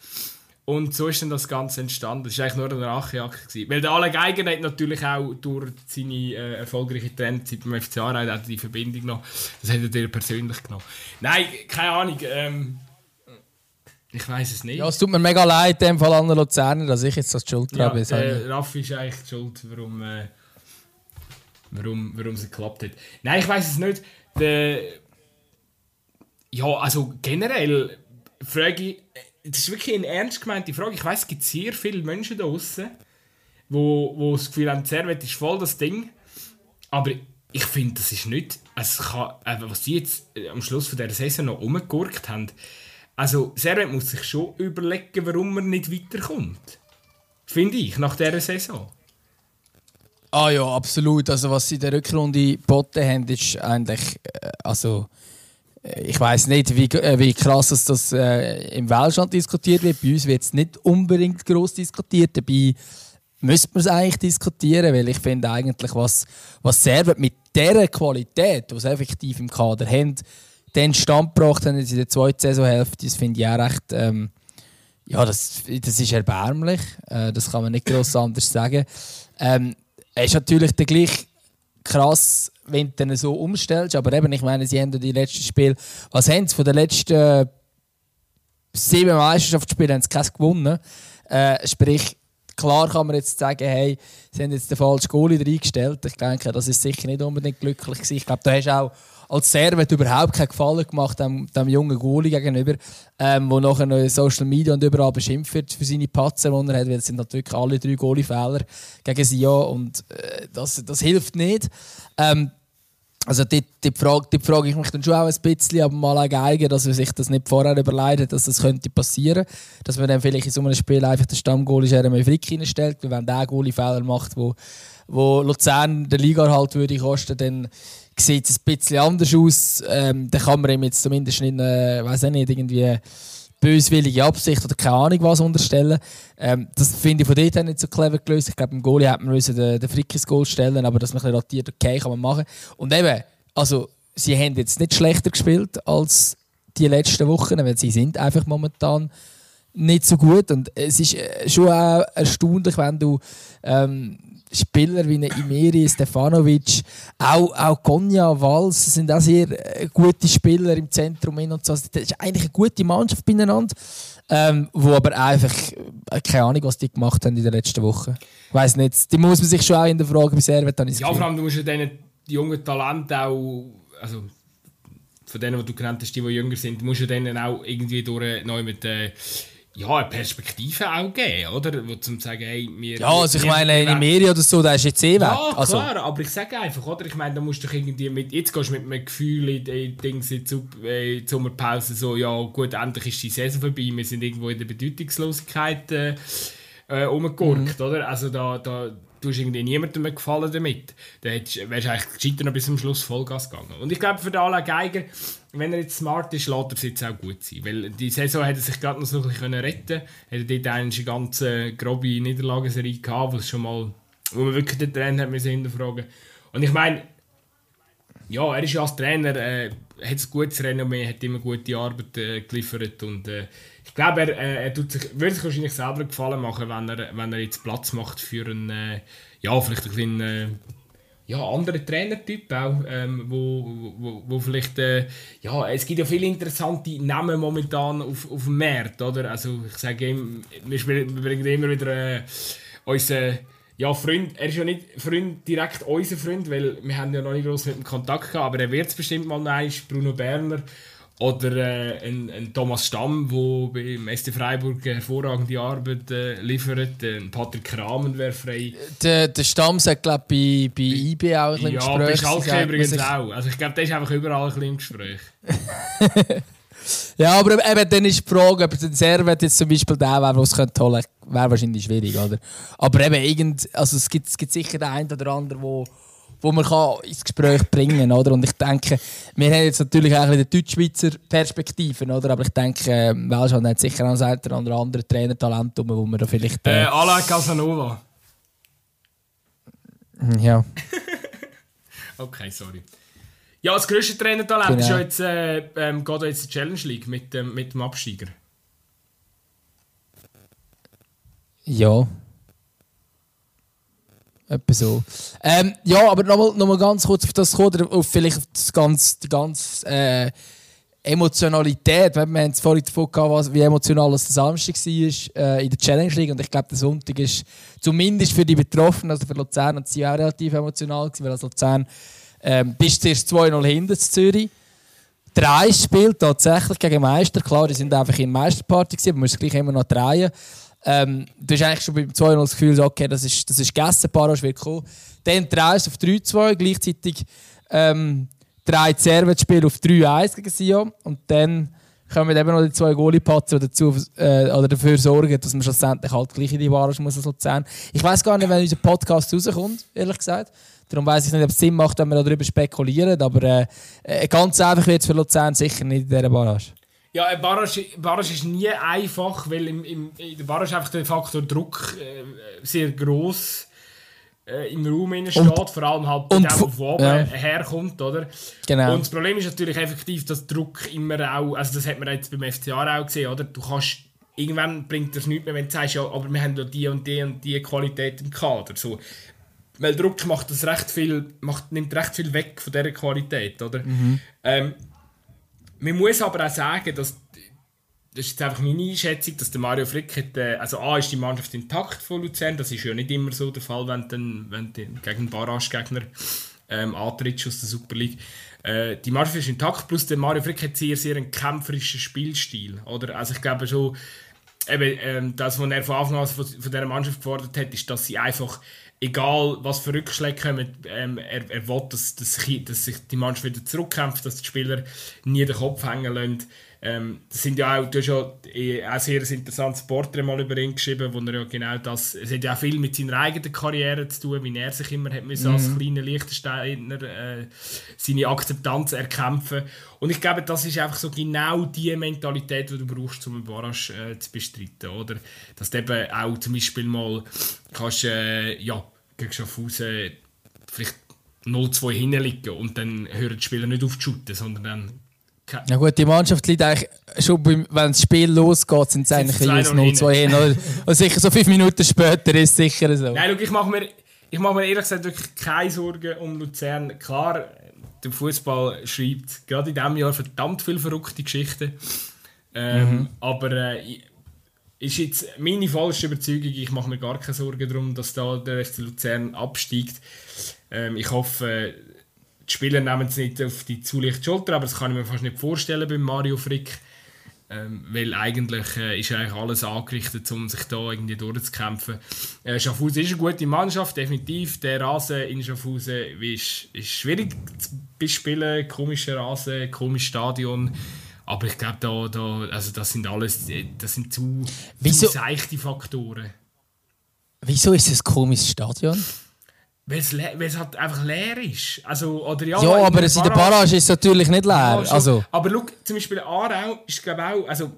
Und so ist dann das Ganze entstanden. Das war eigentlich nur eine Rachejagd. Weil der Alain Geiger hat natürlich auch durch seine erfolgreiche Trainerzeit beim FC Aarau hat die Verbindung genommen. Das hat er dir persönlich genommen. Nein, keine Ahnung. Ich weiss es nicht. Ja, es tut mir mega leid, in dem Fall an den Luzerner, dass ich jetzt das die Schuld habe. Ja, Raffi ist eigentlich die Schuld, warum es geklappt hat. Nein, ich weiss es nicht. Ja, also generell frage ich, das ist wirklich eine ernst gemeinte Frage. Ich weiss, es gibt sehr viele Menschen da draussen, die das Gefühl haben, Servette ist voll das Ding. Aber ich finde, das ist nicht... Also was die jetzt am Schluss von dieser Saison noch rumgegurkt haben... Also Servette muss sich schon überlegen, warum man nicht weiterkommt. Finde ich, nach dieser Saison. Ah ja, absolut. Also was sie in der Rückrunde geboten haben, ist eigentlich... Ich weiss nicht, wie krass das im Weltstand diskutiert wird. Bei uns wird es nicht unbedingt gross diskutiert. Dabei müsste man es eigentlich diskutieren, weil ich finde eigentlich, was Servette mit dieser Qualität, die sie effektiv im Kader haben, den Stand gebracht haben in der zweiten Saisonhälfte, das finde ich auch recht... das ist erbärmlich. Das kann man nicht gross anders sagen. Es ist natürlich der gleiche krass, wenn du so umstellst. Aber eben, ich meine, sie haben die letzten Spiele... Was haben sie? Von den letzten 7 Meisterschaftsspielen haben sie keins gewonnen. Sprich, klar kann man jetzt sagen, hey, sie haben jetzt den falschen Goalie reingestellt. Ich denke, das ist sicher nicht unbedingt glücklich gewesen. Ich glaube, da hast auch als Servette überhaupt keinen Gefallen gemacht, dem jungen Goalie gegenüber, der nachher Social Media und überall beschimpft wird für seine Patzer, die er hat, weil es sind natürlich alle 3 Goalie-Fehler gegen Sion und das hilft nicht. Also die frage ich mich dann schon auch ein bisschen, aber mal auch Geiger, dass man sich das nicht vorher überlegt hat, dass das könnte passieren. Dass man dann vielleicht in so einem Spiel einfach den Stammgoalie Jeremy Frick hineinstellt, weil wenn der Goalie-Fehler macht, wo Luzern den Liga halt würde kosten, dann sieht es ein bisschen anders aus. Dann kann man ihm jetzt zumindest nicht, irgendwie böswillige Absicht oder keine Ahnung was unterstellen. Das finde ich von dort her nicht so clever gelöst. Ich glaube, im Goalie hätte man den Frick ins Goal stellen, aber dass man ein bisschen ratiert, okay, kann man machen. Und eben, also, sie haben jetzt nicht schlechter gespielt als die letzten Wochen, weil sie sind einfach momentan nicht so gut. Und es ist schon auch erstaunlich, wenn du Spieler wie Imeri, Stefanovic, auch Konja, Wals, sind auch sehr gute Spieler im Zentrum hin und so. Das ist eigentlich eine gute Mannschaft beieinander, wo aber einfach keine Ahnung, was die gemacht haben in den letzten Wochen. Ich weiss nicht, die muss man sich schon auch in der Frage bei Servette. Ja, vor allem du musst ja diesen jungen Talenten auch, also von denen, die du genannt hast, die jünger sind, musst du denen auch irgendwie durch neu mit eine Perspektive auch geben, oder? Zum sagen, hey, wir... Ja, also ich meine, in Media oder so, da ist jetzt weg. Ja, klar, also. Aber ich sage einfach, oder? Ich meine, da musst du irgendwie jetzt gehst du mit einem Gefühl in die Sommerpause so, ja gut, endlich ist die Saison vorbei, wir sind irgendwo in der Bedeutungslosigkeit rumgegurkt, oder? Also da tust du irgendwie niemandem mehr gefallen damit. Da wärst du eigentlich gescheiter noch bis zum Schluss Vollgas gegangen. Und ich glaube, für den Alain Geiger, wenn er jetzt smart ist, lässt er es jetzt auch gut sein. Weil die Saison hätte er sich gerade noch so ein bisschen retten können. Er hatte dort eine ganz grobe Niederlagenserie gehabt, wo man wirklich den Trainer hinterfragen musste. Und ich meine, ja, er ist ja als Trainer, hat ein gutes Renommee, hat immer gute Arbeit geliefert und ich glaube, er würde sich wahrscheinlich selber gefallen machen, wenn er jetzt Platz macht für einen, vielleicht ein bisschen anderen Trainertyp auch, wo vielleicht, es gibt ja viele interessante Namen momentan auf dem Markt, oder? Also ich sage ihm, wir bringen immer wieder unseren Freund, er ist ja nicht Freund, direkt unser Freund, weil wir haben ja noch nicht gross mit dem Kontakt gehabt, aber er wird es bestimmt mal nein, Bruno Berner oder ein Thomas Stamm, der beim SC Freiburg hervorragende Arbeit liefert, ein Patrick Kramen wäre frei. Der Stamm sagt, glaube ich, bei IB auch ein bisschen im Gespräch. Ja, bei Schalke übrigens auch. Also ich glaube, der ist einfach überall ein bisschen im Gespräch. Ja, aber eben, dann ist die Frage, ob der Servette jetzt zum Beispiel der wäre, der es holen könnte, wäre wahrscheinlich schwierig, oder? Aber eben, es gibt sicher den einen oder anderen, wo man kann ins Gespräch bringen kann, oder? Und ich denke, wir haben jetzt natürlich auch die Deutschschweizer Perspektiven, oder? Aber ich denke, Welschland hat sicher auch ein oder andere Trainertalent, wo man da vielleicht... Alain Casanova. Ja. Okay, sorry. Ja, das grösste Trainertalent ist ja jetzt, geht jetzt in die Challenge League mit dem Absteiger. Ja. Etwa so. Aber nochmal ganz kurz auf das kommen, oder vielleicht auf die ganze Emotionalität. Wir haben es vorhin davon gehabt, wie emotional es der Samstag war in der Challenge League. Und ich glaube, der Sonntag ist zumindest für die Betroffenen, also für Luzern und sie auch relativ emotional gewesen, weil als Luzern bist du erst 2-0 hinten in Zürich. 3 spielt tatsächlich gegen Meister. Klar, die sind einfach in der Meisterparty gewesen, aber man muss gleich immer noch drehen. Du hast eigentlich schon beim 2-0 das Gefühl, okay, das ist gegessen, Barrage wird kommen. Dann 3-1 auf 3-2, gleichzeitig 3 Servette-Spiel auf 3-1 gegen Sion. Und dann kommen eben noch die 2 Goalie-Patzer dazu, oder dafür sorgen, dass man schlussendlich halt gleich in die Barrage muss als Luzern. Ich weiss gar nicht, wenn unser Podcast rauskommt, ehrlich gesagt. Darum weiss ich nicht, ob es Sinn macht, wenn wir darüber spekulieren. Aber ganz einfach wird es für Luzern sicher nicht in dieser Barrage. Ja, eine Barrage ist nie einfach, weil in der Barrage einfach der Faktor Druck sehr gross im Raum steht, vor allem halt bei dem, der von oben herkommt. Oder? Genau. Und das Problem ist natürlich effektiv, dass Druck immer auch, also das hat man jetzt beim FC Aarau gesehen, oder? Du kannst, irgendwann bringt das nichts mehr, wenn du sagst, ja, aber wir haben ja die und die und die Qualität im Kader. So. Weil Druck macht das nimmt recht viel weg von dieser Qualität. Oder? Mhm. Man muss aber auch sagen, dass, das ist jetzt einfach meine Einschätzung, dass der Mario Frick ist die Mannschaft intakt von Luzern, das ist ja nicht immer so der Fall, wenn du gegen einen Barrage-Gegner antrittst aus der Super League. Die Mannschaft ist intakt, plus der Mario Frick hat sehr, sehr einen kämpferischen Spielstil. Oder? Also ich glaube schon, das, was er von Anfang an von dieser Mannschaft gefordert hat, ist, dass sie einfach, egal was für Rückschläge kommen, er will, dass sich die Mannschaft wieder zurückkämpft, dass die Spieler nie den Kopf hängen lassen. Das sind ja auch, du hast ja ein sehr interessantes Porträt mal über ihn geschrieben, wo er ja genau das, es hat ja auch viel mit seiner eigenen Karriere zu tun, wie er sich immer hat müssen als kleiner Liechtensteiner seine Akzeptanz erkämpfen. Und ich glaube, das ist einfach so genau die Mentalität, die du brauchst, um einen Barrage zu bestreiten, oder? Dass du eben auch zum Beispiel mal kannst, gegen Schaffhausen vielleicht 0-2 hinliegen und dann hören die Spieler nicht auf zu shooten, sondern dann... Ja gut, die Mannschaft liegt eigentlich schon, wenn das Spiel losgeht, sind es eigentlich 0-2 hin. Oder sicher so 5 Minuten später ist es sicher so. Nein, schau, ich mache mir ehrlich gesagt wirklich keine Sorgen um Luzern. Klar, der Fußball schreibt gerade in diesem Jahr verdammt viele verrückte Geschichten. Aber ist jetzt meine falsche Überzeugung, ich mache mir gar keine Sorgen darum, dass da der FC Luzern absteigt. Ich hoffe... Die Spieler nehmen es nicht auf die zu leichte Schulter, aber das kann ich mir fast nicht vorstellen beim Mario Frick. Weil eigentlich ist eigentlich alles angerichtet, um sich da irgendwie durchzukämpfen. Schaffhausen ist eine gute Mannschaft, definitiv. Der Rasen in Schaffhausen ist schwierig zu bespielen. Komischer Rasen, komisches Stadion. Aber ich glaube, also das sind zu seichte Faktoren. Wieso ist es ein komisches Stadion? Weil es halt einfach leer ist. Also, oder ja, aber in der Barrage ist es natürlich nicht leer. Ja, also. Aber schau, zum Beispiel Aarau ist glaube ich auch... Also,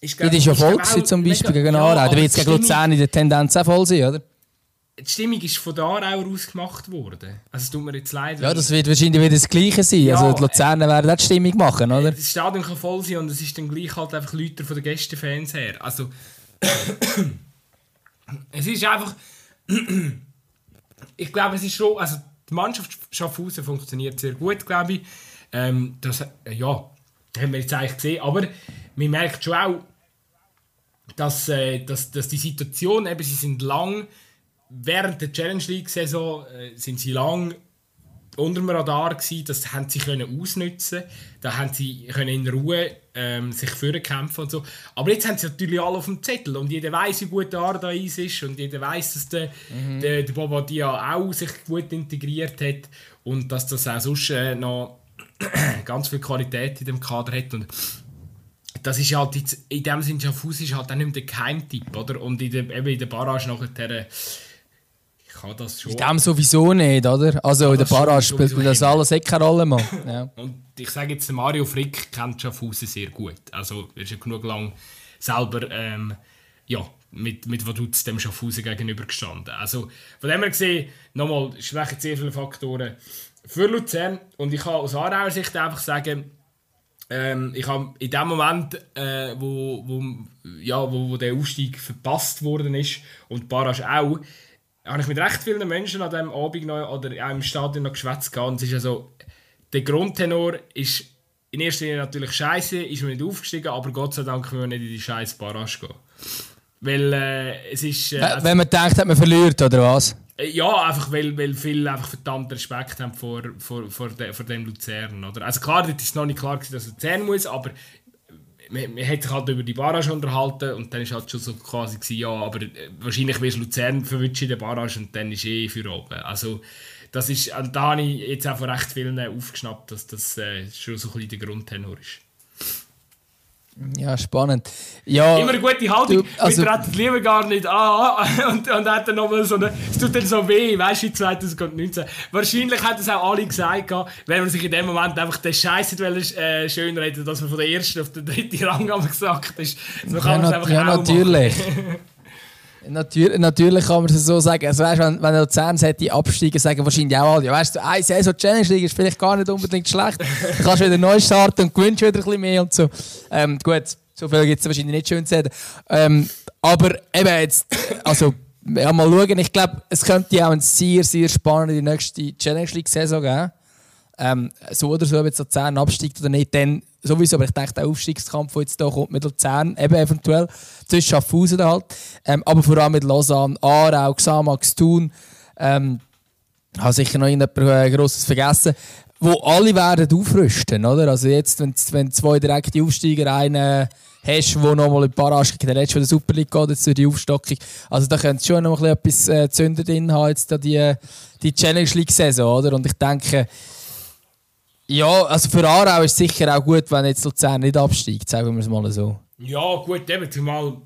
ist, glaub, das ist ja voll zum Beispiel gegen Aarau. Da wird es gegen Luzern in der Tendenz auch voll sein, oder? Die Stimmung ist von da auch ausgemacht worden. Also es tut mir jetzt leid. Ja, das wird wahrscheinlich wieder das Gleiche sein. Ja, also die Luzerner werden auch die Stimmung machen, oder? Das Stadion kann voll sein und es ist dann gleich halt einfach Leute von den Gästefans her. Also es ist einfach... ich glaube, es ist schon... Also die Mannschaft Schaffhausen funktioniert sehr gut, glaube ich. Das haben wir jetzt eigentlich gesehen. Aber man merkt schon auch, dass die Situation, eben sie sind lang... Während der Challenge League-Saison sind sie lange unter dem Radar gewesen. Das haben sie können ausnutzen. Da haben sie können in Ruhe sich vorkämpfen und so. Aber jetzt haben sie natürlich alle auf dem Zettel und jeder weiß, wie gut der Ardais ist und jeder weiß, dass der Bobadilla auch sich gut integriert hat und dass das auch sonst noch ganz viel Qualität in dem Kader hat. Und das ist halt jetzt, in dem Sinne Schaffhausen ist halt auch nicht mehr der Geheimtipp, oder? Und in der Barrage nachher... Das schon. In dem sowieso nicht, oder? Also in der Barrage spielt das alles keine Rolle mehr. Ja. Und ich sage jetzt, Mario Frick kennt Schaffhausen sehr gut. Also er ist ja genug lang selber mit Vaduz dem Schaffhausen gegenübergestanden. Also von dem her gesehen, nochmal, schwächen sehr viele Faktoren für Luzern. Und ich kann aus Aarauer Sicht einfach sagen, ich habe in dem Moment, wo der Aufstieg verpasst worden ist und Barrage auch, habe ich mit recht vielen Menschen an diesem Abend noch, oder auch im Stadion noch geschwätzt. Und es ist also, der Grundtenor ist in erster Linie natürlich scheiße, ist man nicht aufgestiegen, aber Gott sei Dank können wir nicht in die scheiß Barrage gehen. Weil es ist... wenn man denkt, hat man verliert, oder was? Ja, einfach weil viele einfach verdammt Respekt haben vor dem Luzern. Oder? Also klar, das ist noch nicht klar gewesen, dass Luzern muss, aber man hat sich halt über die Barrage unterhalten und dann war halt schon so quasi gewesen, ja, aber wahrscheinlich wirst du Luzern verwünschen in der Barrage und dann ist für oben. Also das ist, da habe ich jetzt auch von recht vielen aufgeschnappt, dass das schon so ein bisschen der Grundtenor ist. Ja, spannend. Ja, immer eine gute Haltung. Wir treten lieber gar nicht an und hat dann nochmal so eine... Es tut dann so weh, weißt du, 2019. Wahrscheinlich hätten es auch alle gesagt, wenn man sich in dem Moment einfach den Scheiß schönreden, dass man von der ersten auf den dritten Rang gesagt ist. So kann man es einfach auch natürlich machen. Natürlich kann man es so sagen. Also weißt, wenn Luzern hätte absteigen, sagen wahrscheinlich auch alle, weißt du, eine Saison Challenge League ist vielleicht gar nicht unbedingt schlecht. Du kannst wieder neu starten und gewinnst wieder ein bisschen mehr und so. Gut, so viel gibt es wahrscheinlich nicht schön zu reden. Aber eben jetzt, also ja, mal schauen. Ich glaube, es könnte auch eine sehr, sehr spannende nächste Challenge League Saison geben. So oder so, ob jetzt Luzern absteigt oder nicht, dann sowieso, aber ich denke, der Aufstiegskampf, der jetzt hier kommt mit Luzern, eben eventuell, zwischen Schaffhausen halt, aber vor allem mit Lausanne, Aarau, Xamax, Thun, habe sicher noch irgendetwas Grosses vergessen, wo alle werden aufrüsten, oder? Also jetzt, wenn zwei direkte Aufsteiger einen hast, der nochmal in die Barrage gegen den letzten der Super League geht, jetzt durch die Aufstockung, also da könnte es schon noch ein bisschen etwas Zünder drin haben, jetzt da die Challenge League Saison, oder? Und ich denke, ja, also für Aarau ist es sicher auch gut, wenn jetzt Luzern nicht absteigt, sagen wir es mal so. Ja, gut, eben, zumal...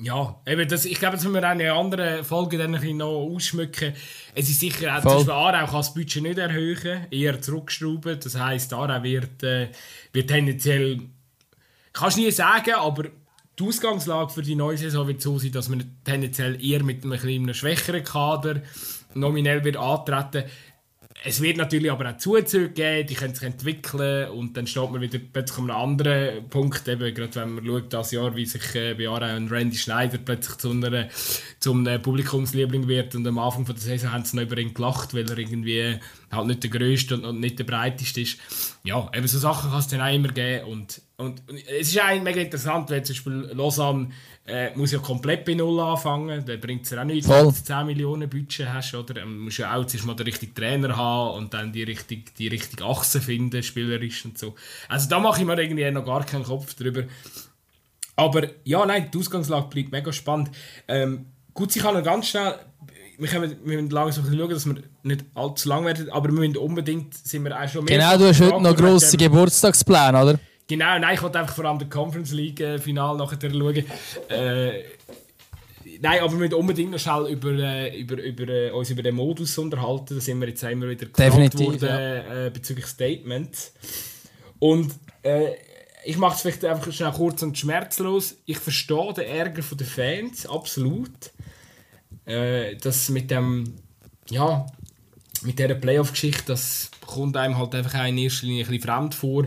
Ja, eben, das, ich glaube, das müssen wir auch in einer anderen Folge dann noch ausschmücken. Es ist sicher auch, zum Beispiel Aarau kann das Budget nicht erhöhen, eher zurückschrauben. Das heisst, Aarau wird tendenziell... Kannst nie sagen, aber die Ausgangslage für die neue Saison wird so sein, dass man tendenziell eher mit einem schwächeren Kader nominell wird antreten. Es wird natürlich aber auch Zuzüge geben, die können sich entwickeln und dann steht man wieder plötzlich an einem anderen Punkt, eben, gerade wenn man schaut, das Jahr, wie sich bei Aarau und Randy Schneider plötzlich zum Publikumsliebling wird und am Anfang der Saison haben sie noch über ihn gelacht, weil er irgendwie halt nicht der grösste und nicht der breiteste ist. Ja, eben so Sachen kann es dann auch immer geben und es ist auch mega interessant, weil zum Beispiel Lausanne muss ja komplett bei Null anfangen, dann bringt es ja auch nichts, wenn du 10 Millionen Budget hast, oder? Du musst ja auch zuerst mal den richtigen Trainer haben und dann die richtige Achse finden, spielerisch und so. Also da mache ich mir irgendwie noch gar keinen Kopf drüber. Aber ja, nein, die Ausgangslage bleibt mega spannend. Gut, ich kann noch ganz schnell... Wir müssen langsam schauen, dass wir nicht allzu lang werden, aber wir müssen unbedingt, sind wir auch schon mehr... Genau, du hast heute noch grosse Geburtstagspläne, oder? Genau, nein, ich wollte einfach vor allem den Conference League-Final nachher schauen. Nein, aber wir müssen unbedingt noch schnell uns über den Modus unterhalten. Da sind wir jetzt immer wieder gefragt worden, ja, bezüglich Statements. Und ich mache es vielleicht einfach schnell kurz und schmerzlos. Ich verstehe den Ärger der Fans, absolut. das mit dem, ja, mit dieser Playoff-Geschichte, das kommt einem halt einfach in erster Linie ein bisschen fremd vor.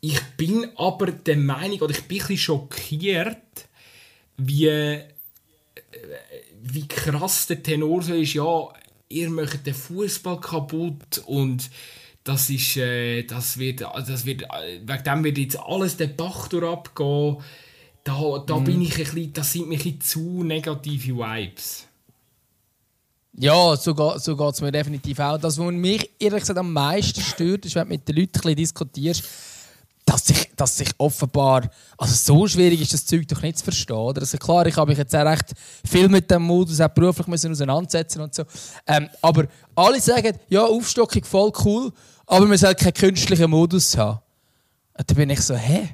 Ich bin aber der Meinung, oder ich bin ein bisschen schockiert, wie krass der Tenor so ist, ja, ihr möchtet den Fußball kaputt und das ist, das wird, wegen dem wird jetzt alles den Bach durchabgehen. Da bin ich ein bisschen, das sind mir ein bisschen zu negative Vibes. Ja, so geht es mir definitiv auch. Das, was mich ehrlich gesagt am meisten stört, ist, wenn du mit den Leuten ein bisschen diskutierst, dass sich offenbar, also so schwierig ist das Zeug doch nicht zu verstehen. Oder? Also klar, ich habe mich jetzt auch recht viel mit dem Modus auch beruflich müssen auseinandersetzen und so. Aber alle sagen, ja, Aufstockung voll cool, aber man soll keinen künstlichen Modus haben. Und da bin ich so, hä?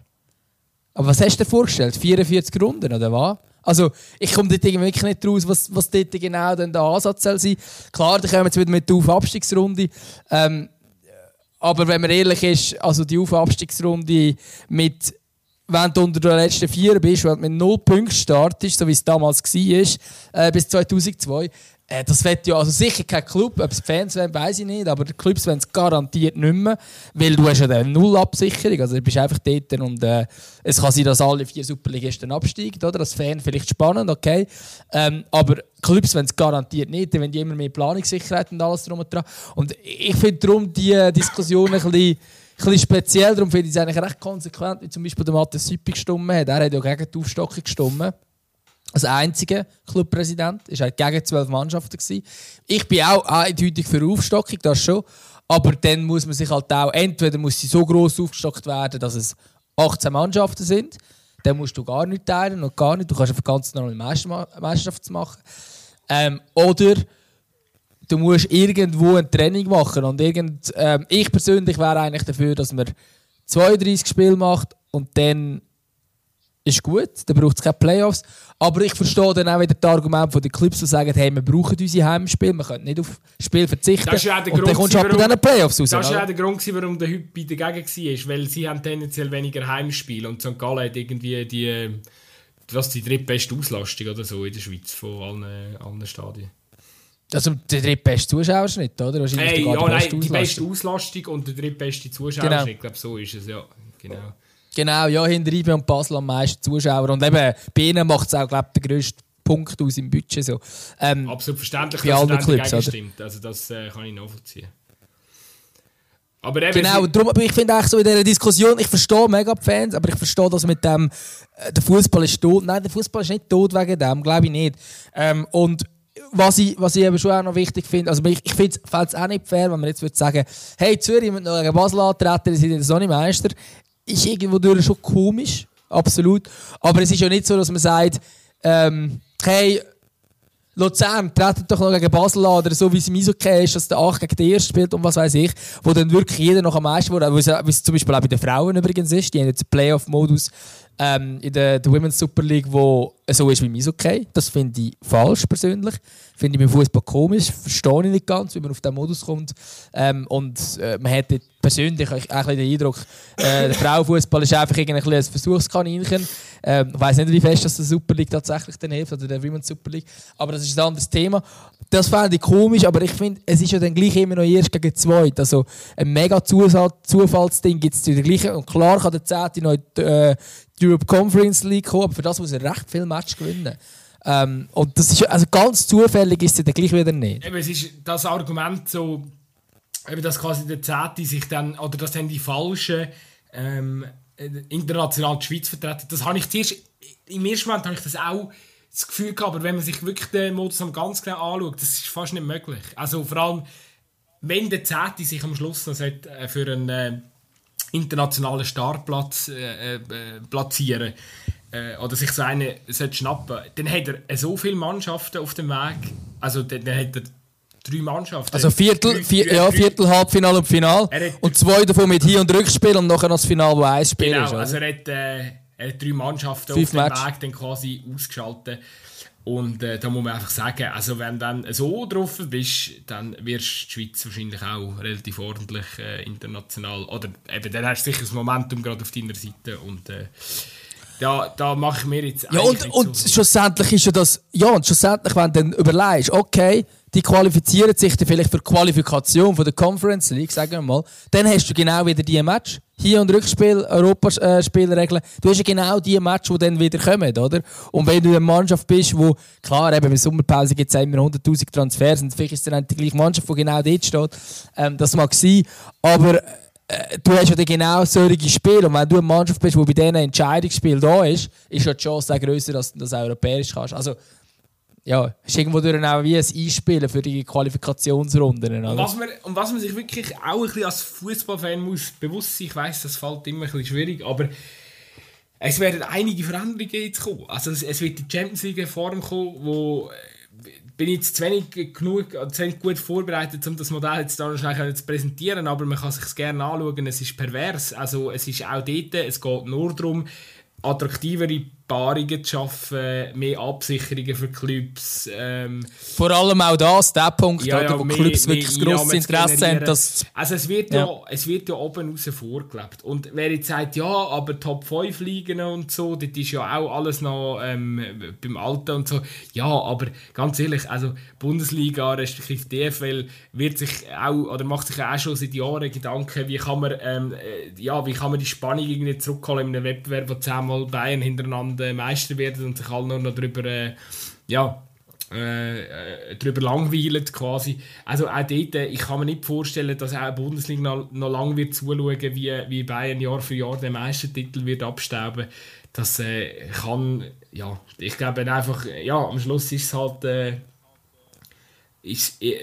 Aber was hast du dir vorgestellt? 44 Runden, oder was? Also, ich komme dort wirklich nicht raus, was dort genau der Ansatz sein soll. Klar, da kommen wir jetzt wieder mit der Auf-Abstiegsrunde. Aber wenn man ehrlich ist, also die Auf-Abstiegsrunde mit, wenn du unter den letzten 4 bist, wenn du mit 0 Punkten startest, so wie es damals war, bis 2002, das wird ja also sicher kein Club, ob es Fans werden, weiß ich nicht, aber die Clubs werden es garantiert nicht mehr, weil du hast ja eine Nullabsicherung, also du bist einfach dort und es kann sein, dass alle 4 Superligisten absteigen, oder? Als Fan vielleicht spannend, okay, aber Clubs werden es garantiert nicht, wenn die immer mehr Planungssicherheit und alles drum und dran. Und ich finde darum die Diskussion ein bisschen speziell, darum finde ich es eigentlich recht konsequent, wie zum Beispiel der Matthias Süppi gestimmt hat, er hat ja gegen die Aufstockung gestimmt. Als einziger Clubpräsident war halt gegen 12 Mannschaften. Ich bin auch eindeutig für eine Aufstockung, das schon. Aber dann muss man sich halt auch, entweder muss sie so gross aufgestockt werden, dass es 18 Mannschaften sind. Dann musst du gar nicht teilen und gar nicht. Du kannst einfach ganz normal Meisterschaften machen. Oder du musst irgendwo ein Training machen. Und ich persönlich wäre eigentlich dafür, dass man 32 Spiele macht und dann ist gut, dann braucht es keine Playoffs. Aber ich verstehe dann auch wieder das Argument von den Clubs, die sagen, hey, wir brauchen unsere Heimspiele, wir können nicht auf Spiel verzichten. Das ist ja der Grund, dann kommst du ab diesen Playoffs raus. Das war ja der Grund, warum der Hüppi dagegen war, weil sie haben tendenziell weniger Heimspiele und St. Gallen hat irgendwie die drittbeste Auslastung oder so in der Schweiz von allen Stadien. Also der drittbeste Zuschauerschnitt, oder? Hey, ja, nein, die beste Auslastung und der drittbeste Zuschauerschnitt, genau. Ich glaube, so ist es, ja. Genau. Genau, ja, hinter IB und Basel am meisten Zuschauer. Und eben, bei ihnen macht es auch, glaube ich, den grössten Punkt aus im Budget. So. Absolut verständlich, dass das dagegen stimmt. Also das kann ich nachvollziehen. Aber eben, genau, darum, ich finde eigentlich so in dieser Diskussion, ich verstehe mega die Fans, aber ich verstehe das mit dem, der Fußball ist tot. Nein, der Fußball ist nicht tot wegen dem, glaube ich nicht. Und was ich eben schon auch noch wichtig finde, also ich finde es auch nicht fair, wenn man jetzt würde sagen, hey, Zürich mit noch gegen Basel antreten, die sind jetzt auch nicht Meister. Ist irgendwo durch schon komisch, absolut. Aber es ist ja nicht so, dass man sagt, hey, Luzern, tretet doch noch gegen Basel an, oder so wie es im Eishockey ist, dass der 8 gegen den 1 spielt und was weiß ich, wo dann wirklich jeder noch am meisten wurde, wie es zum Beispiel auch bei den Frauen übrigens ist, die haben jetzt einen Playoff-Modus in der Women's Super League, wo so ist wie im Eishockey. Das finde ich falsch persönlich, finde ich beim Fußball komisch, verstehe ich nicht ganz, wie man auf diesen Modus kommt. Man hat persönlich auch den Eindruck, der Frauenfußball ist einfach ein Versuchskaninchen. Ich weiss nicht, wie fest das der Super League tatsächlich dann hilft, oder der Women's Super League, aber das ist ein anderes Thema. Das fände ich komisch, aber ich finde, es ist ja dann gleich immer noch erst gegen zweit. Also ein mega Zufallsding gibt es zu der gleichen. Und klar kann der 10. noch in die Europe Conference League kommen, aber für das muss er recht viele Matches gewinnen. Und das ist, also ganz zufällig ist es dann gleich wieder nicht. Eben, es ist das Argument so, eben, dass quasi der 10. sich dann, oder dass dann die Falschen international die Schweiz vertreten. Das habe ich zuerst, im ersten Moment habe ich das auch das Gefühl gehabt, aber wenn man sich wirklich den Modus am ganz genau anschaut, das ist fast nicht möglich. Also vor allem, wenn der 10. sich am Schluss noch für einen internationalen Startplatz platzieren oder sich so einen schnappen, dann hat er so viele Mannschaften auf dem Weg, also dann hat er 3 Mannschaften. Also Viertel, Halbfinale und Finale und 2 davon mit Hin- und Rückspiel und nachher noch das Finale, wo 1 Spiel genau, ist. Genau, also er hat 3 Mannschaften 5 auf dem Match. Weg dann quasi ausgeschaltet. Und da muss man einfach sagen, also wenn du dann so drauf bist, dann wirst du die Schweiz wahrscheinlich auch relativ ordentlich international. Oder eben, dann hast du sicher das Momentum gerade auf deiner Seite. Und Ja, da mache ich mir jetzt ja, und schlussendlich ist ja das. Ja, und schlussendlich, wenn du dann überlegst, okay, die qualifizieren sich dann vielleicht für die Qualifikation von der Conference League, sagen wir mal, dann hast du genau wieder die Match. Hier- und Rückspiel, Europaspielregeln. Du hast ja genau die Match, die dann wieder kommen, oder? Und wenn du eine Mannschaft bist, wo, klar, eben, in der Sommerpause gibt es immer 100'000 Transfers und vielleicht ist es dann die gleiche Mannschaft, die genau dort steht. Das mag sein, aber du hast ja genau solche Spiele. Und wenn du eine Mannschaft bist, die bei diesen Entscheidungsspielen da ist, ist ja die Chance auch grösser, dass du das europäisch kannst. Also, ja, ist irgendwo durch auch wie ein Einspielen für die Qualifikationsrunden. Und was man sich wirklich auch ein bisschen als Fußballfan muss bewusst sein, ich weiss, das fällt immer ein bisschen schwierig, aber es werden einige Veränderungen jetzt kommen. Also es wird die Champions League Form kommen, wo bin ich jetzt zu wenig gut vorbereitet, um das Modell jetzt da noch schnell zu präsentieren, aber man kann es sich gerne anschauen, es ist pervers. Also es ist auch dort, es geht nur darum, attraktivere Paarungen zu schaffen, mehr Absicherungen für Clubs. Vor allem auch das, der Punkt, ja, wo Clubs wirklich ein grosses Interesse haben. Also es wird ja oben raus vorgelebt. Und wer jetzt sagt, ja, aber Top 5 liegen und so, das ist ja auch alles noch beim Alten und so. Ja, aber ganz ehrlich, also Bundesliga, respektive DFL, wird sich auch, oder macht sich auch schon seit Jahren Gedanken, wie kann man die Spannung irgendwie zurückholen in einem Wettbewerb, wo 10-mal Bayern hintereinander Meister werden und sich alle nur noch darüber langweilen quasi. Also auch dort, ich kann mir nicht vorstellen, dass auch die Bundesliga noch lange wird zuschauen, wie Bayern Jahr für Jahr den Meistertitel wird abstauben. Das kann, ja, ich glaube einfach, ja, am Schluss ist es halt,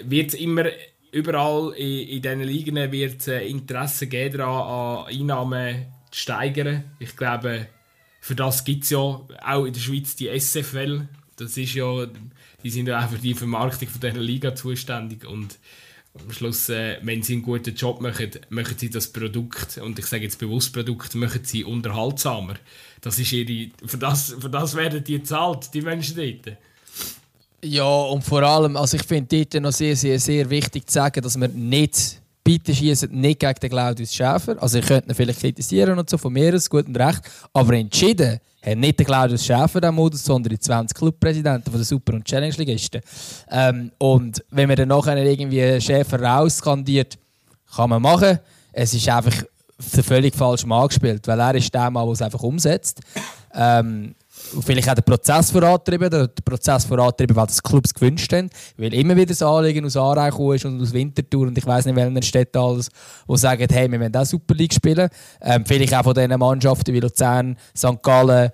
wird immer überall in diesen Ligen wird Interesse geben daran, an Einnahmen zu steigern. Ich glaube, für das gibt es ja auch in der Schweiz die SFL. Das ist ja, die sind ja auch für die Vermarktung von dieser Liga zuständig. Und am Schluss, wenn sie einen guten Job machen, möchten sie das Produkt, und ich sage jetzt bewusst Produkt, möchten sie unterhaltsamer. Das ist ihre, für das werden die gezahlt, die Menschen dort. Ja, und vor allem, also ich finde dort noch sehr, sehr, sehr wichtig zu sagen, dass wir nicht... Bitte schiessen nicht gegen den Claudius Schäfer. Also ihr könnt ihn vielleicht kritisieren und so, von mir aus, gut und recht. Aber entschieden hat nicht der Claudius Schäfer diesen Modus, sondern die 20 Clubpräsidenten der Super- und Challenge-Ligisten. Und wenn man dann nachher irgendwie Schäfer rausskandiert, kann man machen. Es ist einfach völlig falsch angespielt, weil er ist der Mann, der es einfach umsetzt. Vielleicht auch den Prozess vorantrieben, weil das Clubs gewünscht haben. Weil immer wieder das Anliegen aus Aarau ist und aus Winterthur und ich weiss nicht, welchen Städten alles, die sagen, hey, wir wollen auch Super League spielen. Vielleicht auch von diesen Mannschaften wie Luzern, St. Gallen,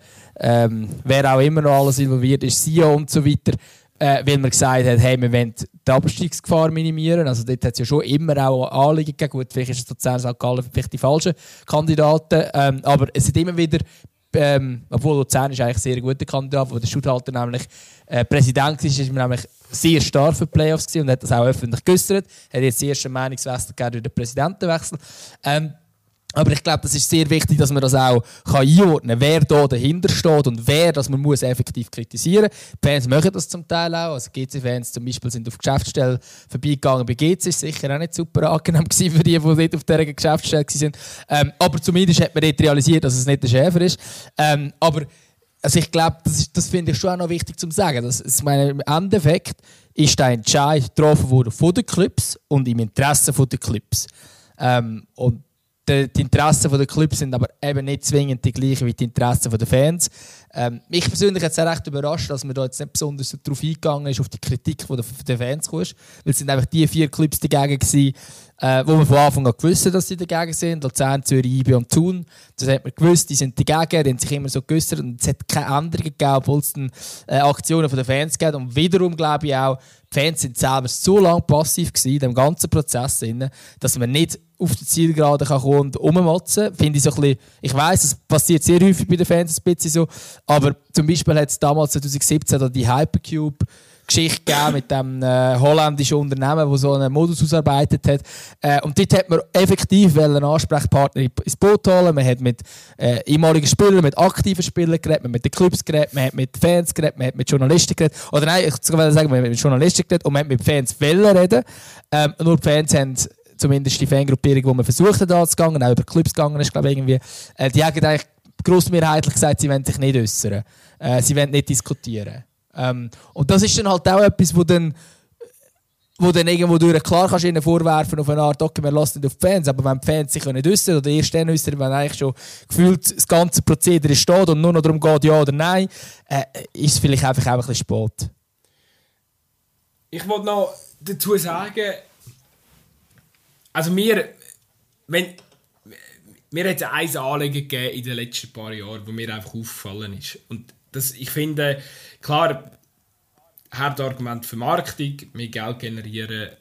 wer auch immer noch alles involviert ist, Sion und so weiter. Weil man gesagt hat, hey, wir wollen die Abstiegsgefahr minimieren. Also dort hat es ja schon immer auch Anliegen gegeben. Gut, vielleicht ist Luzern, St. Gallen vielleicht die falschen Kandidaten. Aber es sind immer wieder... obwohl Luzern ist eigentlich ein sehr guter Kandidat, wo der Stutthalter nämlich Präsident war, ist man nämlich sehr stark für die Playoffs gewesen und hat das auch öffentlich geäussert. Hat jetzt den ersten Meinungswechsel gegeben durch den Präsidentenwechsel. Aber ich glaube, das ist sehr wichtig, dass man das auch einordnen kann, wer da dahinter steht und wer das man muss effektiv kritisieren muss. Die Fans machen das zum Teil auch. Also GC-Fans zum Beispiel sind auf Geschäftsstellen vorbeigegangen. Bei GC war es sicher auch nicht super angenehm für die nicht auf dieser Geschäftsstelle waren. Aber zumindest hat man dort realisiert, dass es nicht der Schäfer ist. Aber also ich glaube, das finde ich schon auch noch wichtig zu sagen. Ich meine, im Endeffekt ist der Entscheid getroffen worden von den Clubs und im Interesse der Clubs. Und die Interessen der Clubs sind aber eben nicht zwingend die gleichen wie die Interessen der Fans. Mich persönlich hat es auch recht überrascht, dass man da jetzt nicht besonders darauf eingegangen ist, auf die Kritik von den Fans kam. Weil es sind einfach die 4 Clubs dagegen gewesen, wo man von Anfang an gewusst hat, dass sie dagegen sind. Luzern, Zürich, IB und Thun. Das hat man gewusst, die sind dagegen, die haben sich immer so geäussert. Und es hat keine Änderung gegeben, obwohl es dann Aktionen von den Fans gab. Und wiederum glaube ich auch, die Fans sind selber so lange passiv gewesen, in dem ganzen Prozess, dass man nicht auf die Zielgerade kann kommen und rummotzen. Finde ich so ein bisschen, ich weiss, das passiert sehr häufig bei den Fans ein bisschen so, aber zum Beispiel hat es damals 2017 die Hypercube-Geschichte gegeben mit dem holländischen Unternehmen, das so einen Modus ausarbeitet hat. Und dort hat man effektiv einen Ansprechpartner ins Boot holen. Man hat mit ehemaligen Spielern, mit aktiven Spielern geredet, man hat mit den Clubs geredet, man hat mit Fans geredet, man hat mit Journalisten geredet. Oder nein, ich würde sagen, man hat mit Journalisten geredet und man hat mit Fans reden. Nur die Fans haben zumindest die Fangruppierung, die man versucht hat anzugehen, auch über Clubs gegangen ist, glaube ich, irgendwie, die haben eigentlich grossmehrheitlich gesagt, sie wollen sich nicht äußern. Sie wollen nicht diskutieren. Und das ist dann halt auch etwas, wo dann irgendwo durch, klar kannst du ihnen vorwerfen auf eine Art, okay, wir lassen nicht auf die Fans, aber wenn die Fans sich nicht äußern oder erst dann äußern, wenn eigentlich schon gefühlt das ganze Prozedere steht und nur noch darum geht, ja oder nein, ist es vielleicht einfach auch ein bisschen spät. Ich wollte noch dazu sagen, also mir hat es ein Anliegen gegeben in den letzten paar Jahren, wo mir einfach aufgefallen ist. Und das, ich finde, klar, Hauptargument Vermarktung, mehr Geld generieren,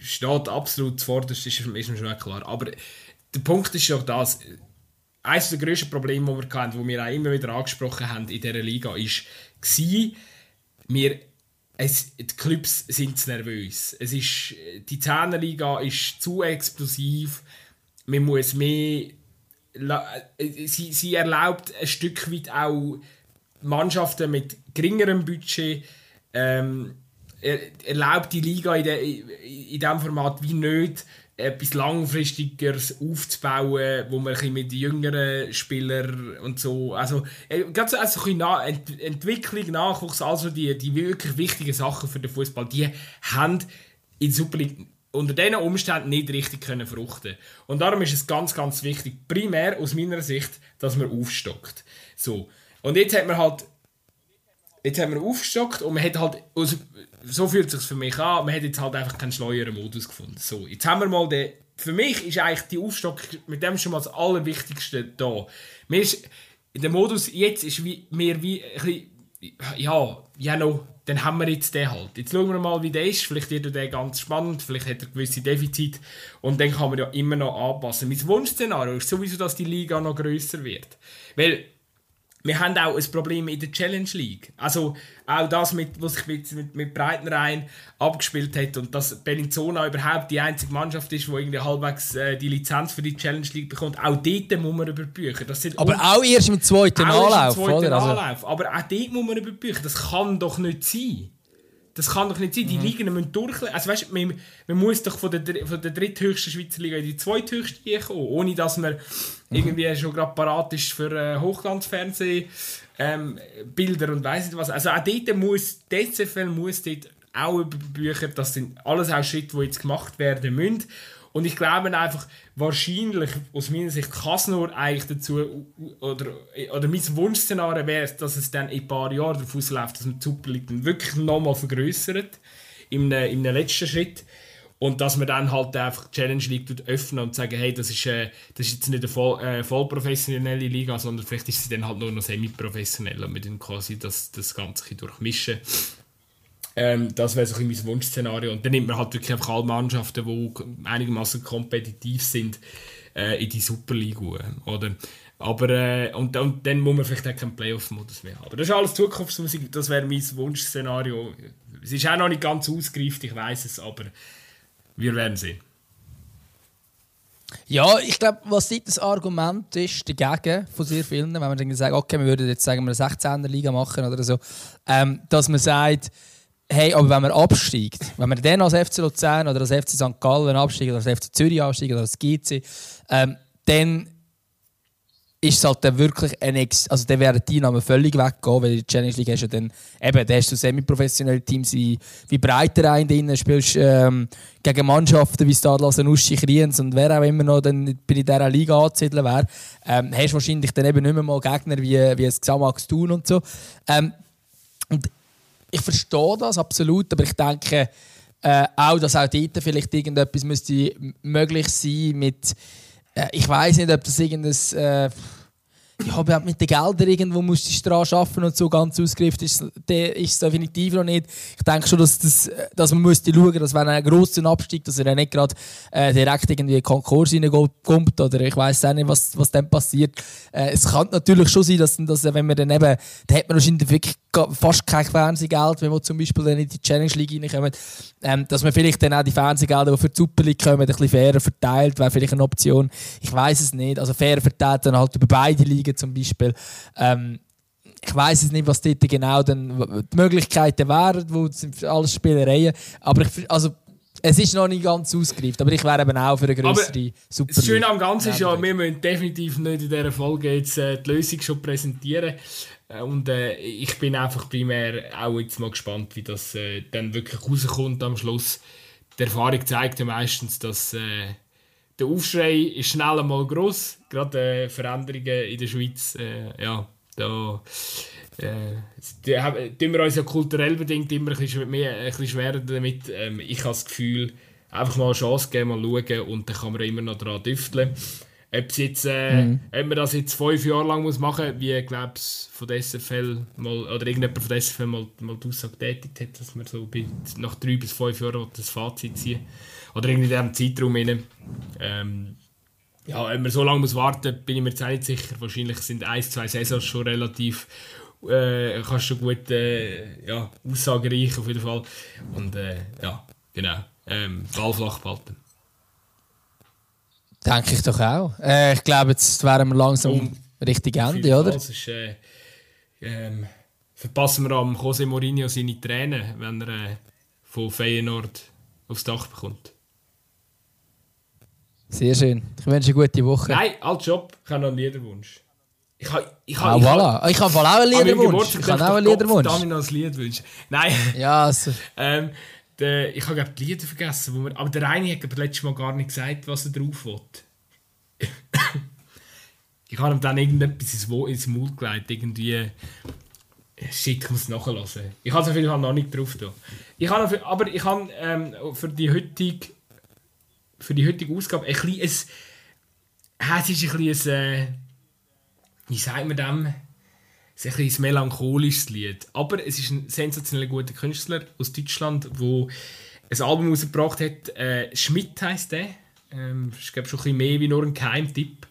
steht absolut zuvorderst, ist mir schon klar. Aber der Punkt ist doch das, eines der grössten Probleme, die wir hatten, die wir auch immer wieder angesprochen haben in dieser Liga, war, die Clubs sind zu nervös. Es ist, die 10er-Liga ist zu explosiv, man muss mehr... Sie erlaubt ein Stück weit auch Mannschaften mit geringerem Budget, erlaubt die Liga in diesem Format wie nicht, etwas Langfristigeres aufzubauen, wo man mit jüngeren Spielern und so, also ganz also Entwicklung, Nachwuchs, also die wirklich wichtigen Sachen für den Fußball, die haben in der Super League unter diesen Umständen nicht richtig können fruchten. Und darum ist es ganz, ganz wichtig, primär aus meiner Sicht, dass man aufstockt. So. Und jetzt haben wir aufgestockt und man hat halt, also, so fühlt es sich für mich an, man hat jetzt halt einfach keinen schleueren Modus gefunden. So, jetzt haben wir mal den, für mich ist eigentlich die Aufstockung mit dem schon mal das Allerwichtigste da. Mir ist, der Modus jetzt ist wie ein bisschen, ja, no, dann haben wir jetzt den halt. Jetzt schauen wir mal, wie der ist, vielleicht wird der ganz spannend, vielleicht hat er gewisse Defizite und dann kann man ja immer noch anpassen. Mein Wunschszenario ist sowieso, dass die Liga noch grösser wird, weil wir haben auch ein Problem in der Challenge League. Also auch das, was sich mit Breitenreiter abgespielt hat und dass Bellinzona überhaupt die einzige Mannschaft ist, die irgendwie halbwegs die Lizenz für die Challenge League bekommt. Auch dort muss man überbüchen. Das sind aber auch erst im zweiten Anlauf. Aber auch dort muss man überbüchen. Das kann doch nicht sein. Die Ligen müssen durchlaufen. Also weißt, man muss doch von der dritthöchsten Schweizer Liga in die zweithöchste kommen, ohne dass man irgendwie schon gerade parat ist für Hochglanzfernsehen, Bilder und weiss nicht was. Also auch dort muss die SFL muss dort auch überbüchen. Das sind alles auch Schritte, die jetzt gemacht werden müssen. Und ich glaube einfach, wahrscheinlich, aus meiner Sicht, kann es nur eigentlich dazu, oder mein Wunschszenario wäre, dass es dann in ein paar Jahren darauf ausläuft, dass man die Super League dann wirklich nochmal vergrössert, in einem letzten Schritt. Und dass man dann halt einfach die Challenge League öffnet und sagen, hey, das ist jetzt nicht eine vollprofessionelle Liga, sondern vielleicht ist sie dann halt nur noch semi-professionell und wir dann quasi das Ganze durchmischen. Das wäre so ein mein Wunschszenario. Und dann nimmt man halt wirklich einfach alle Mannschaften, die einigermaßen kompetitiv sind, in die Super League. Oder? Aber, und dann muss man vielleicht auch keinen Playoff-Modus mehr haben. Aber das ist alles Zukunftsmusik, das wäre mein Wunschszenario. Es ist auch noch nicht ganz ausgereift, ich weiss es, aber wir werden sehen. Ja, ich glaube, was das Argument ist, dagegen von sehr vielen, wenn man dann sagt, okay, wir würden jetzt sagen, wir eine 16er-Liga machen oder so, dass man sagt, hey, aber wenn man absteigt, wenn man dann als FC Luzern oder als FC St. Gallen absteigt oder als FC Zürich absteigt oder als GC, dann ist es halt dann wirklich also dann wären die Namen völlig weggehen, weil die Challenge League hast ja dann eben, da hast du semi-professionelle Teams wie Breitenreiter drin, spielst gegen Mannschaften wie Stadlassen, Uschi, Kriens und wer auch immer noch dann bei dieser Liga anzusiedeln wäre, hast wahrscheinlich dann eben nicht mehr mal Gegner wie das Xamax Thun und so. Und ich verstehe das absolut, aber ich denke auch, dass auch dort vielleicht irgendetwas müsste möglich sein mit... ich weiss nicht, ob das irgendein... ja, mit den Geldern irgendwo musst du dran arbeiten und so ganz ausgereift ist es definitiv noch nicht. Ich denke schon, dass man müsste schauen, dass wenn ein grosser Abstieg, dass er nicht gerade direkt irgendwie in den Konkurs reinkommt oder ich weiss auch nicht, was dann passiert. Es kann natürlich schon sein, dass wenn man dann eben, da hat man wahrscheinlich wirklich fast kein Fernsehgeld, wenn man zum Beispiel dann in die Challenge League reinkommt, dass man vielleicht dann auch die Fernsehgelder, die für die Super League kommen, ein bisschen fairer verteilt, wäre vielleicht eine Option. Ich weiss es nicht. Also fairer verteilt dann halt über beide Ligen zum Beispiel. Ich weiss jetzt nicht, was dort genau dann die Möglichkeiten wären, wo alles Spielereien. Aber ich, also, Es ist noch nicht ganz ausgereift, aber ich wäre eben auch für eine grössere Super. Das Schöne am Ganzen ist ja, wir müssen definitiv nicht in dieser Folge jetzt die Lösung schon präsentieren. Und ich bin einfach primär auch jetzt mal gespannt, wie das dann wirklich rauskommt am Schluss. Die Erfahrung zeigt ja meistens, dass der Aufschrei ist schnell einmal gross. Gerade Veränderungen in der Schweiz, tun wir uns ja kulturell bedingt immer ein bisschen schwerer damit. Ich habe das Gefühl, einfach mal eine Chance geben, mal schauen und dann kann man immer noch daran düfteln. Ob man das jetzt 5 Jahre lang machen muss, wie glaube ich von der SFL mal, oder irgendjemand von der SFL mal die Aussage getätigt hat, dass man so nach 3 bis 5 Jahren das Fazit ziehen oder in diesem Zeitraum rein. Wenn man so lange warten muss, bin ich mir jetzt nicht sicher. Wahrscheinlich sind 1-2 Saisons schon relativ aussagreich auf jeden Fall. Und Ball flach behalten. Denke ich doch auch. Ich glaube, jetzt wären wir langsam richtig Ende, oder? Verpassen wir am José Mourinho seine Tränen, wenn er von Feyenoord aufs Dach bekommt. Sehr schön. Ich wünsche eine gute Woche. Nein, als Job. Ich habe noch einen Liederwunsch. Ich habe auch einen Liederwunsch. Ich habe auch einen Liederwunsch. Darf ich noch ein Lied wünschen? Nein. Ja, also. Ich habe die Lieder vergessen. Aber der Reini hat letztes Mal gar nicht gesagt, was er drauf will. Ich habe ihm dann irgendetwas ins Maul gelegt. Irgendwie schick muss es nachhören. Ich habe es auf jeden Fall noch nicht drauf. Ich habe für die heutige Ausgabe ein kleines... Es ist ein kleines... Wie sagt man dem? Es ist ein bisschen melancholisches Lied. Aber es ist ein sensationell guter Künstler aus Deutschland, der ein Album rausgebracht hat. Schmidt heisst der. Ich glaube schon ein bisschen mehr wie nur ein Geheimtipp.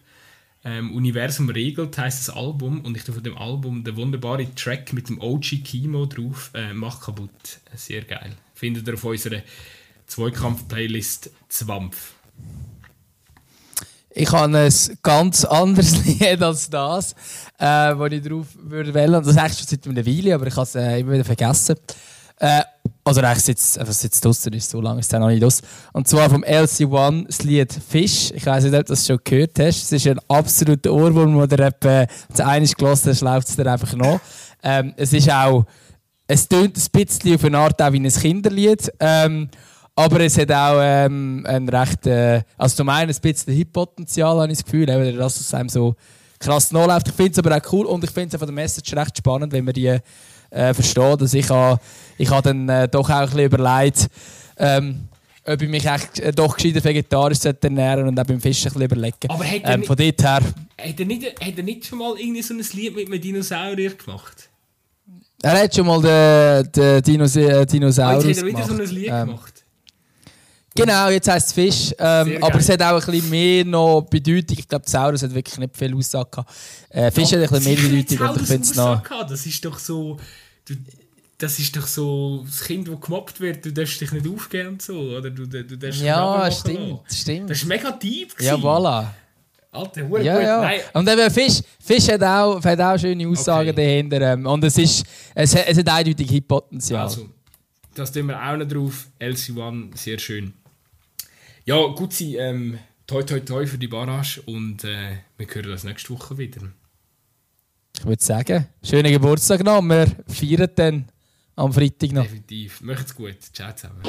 Universum regelt heisst das Album. Und ich tue von dem Album den wunderbaren Track mit dem OG Kimo drauf. Mach kaputt. Sehr geil. Findet ihr auf unserer Zweikampf-Playlist Zwampf. Ich habe ein ganz anderes Lied als das, wo ich drauf würde wählen. Das ist eigentlich schon seit einer Weile, aber ich habe es immer wieder vergessen. Also eigentlich sitzt draussen, ist so lange ist es noch nicht draussen. Und zwar vom LC1 das Lied «Fisch». Ich weiss nicht, ob du das schon gehört hast. Es ist ein absoluter Ohrwurm, wo der zu einem gelassen hast, läuft es dir einfach noch. Es tönt ein bisschen auf eine Art auch wie ein Kinderlied. Aber es hat auch ein recht. Also zum einen ein bisschen Hip-Potenzial, habe ich das Gefühl, weil das aus einem so krass nachläuft. Ich finde es aber auch cool und ich finde es von der Message recht spannend, wenn man die versteht. Also ich habe dann doch auch ein bisschen überlegt, ob ich mich doch gescheiter vegetarisch ernähren und auch beim Fisch ein bisschen überlegen. Aber von dort her. Hat er nicht schon mal irgendwie so ein Lied mit einem Dinosaurier gemacht? Er hat schon mal den Dinosaurier gemacht. Jetzt hat er wieder so ein Lied gemacht. Genau, jetzt heisst es Fisch. Aber es hat auch ein bisschen mehr noch Bedeutung. Ich glaube, Saurus hat wirklich nicht viel Aussage gehabt. Fisch hat ein bisschen mehr Bedeutung. Und ich finde es noch... Das ist doch so das Kind, das gemobbt wird. Du darfst dich nicht aufgeben und so. Oder du darfst stimmt. Das war mega deep. Ja, voilà. Alter, verdammt gut. Nein. Und eben Fisch hat auch schöne Aussagen dahinter. Und es hat eindeutig Hip-Potenzial. Also. Das tun wir auch noch drauf. LC1, sehr schön. Ja, Gutsi, toi toi toi für die Barrage und wir hören das nächste Woche wieder. Ich würde sagen, schönen Geburtstag noch. Wir feiern dann am Freitag noch. Definitiv. Macht's gut. Ciao zusammen.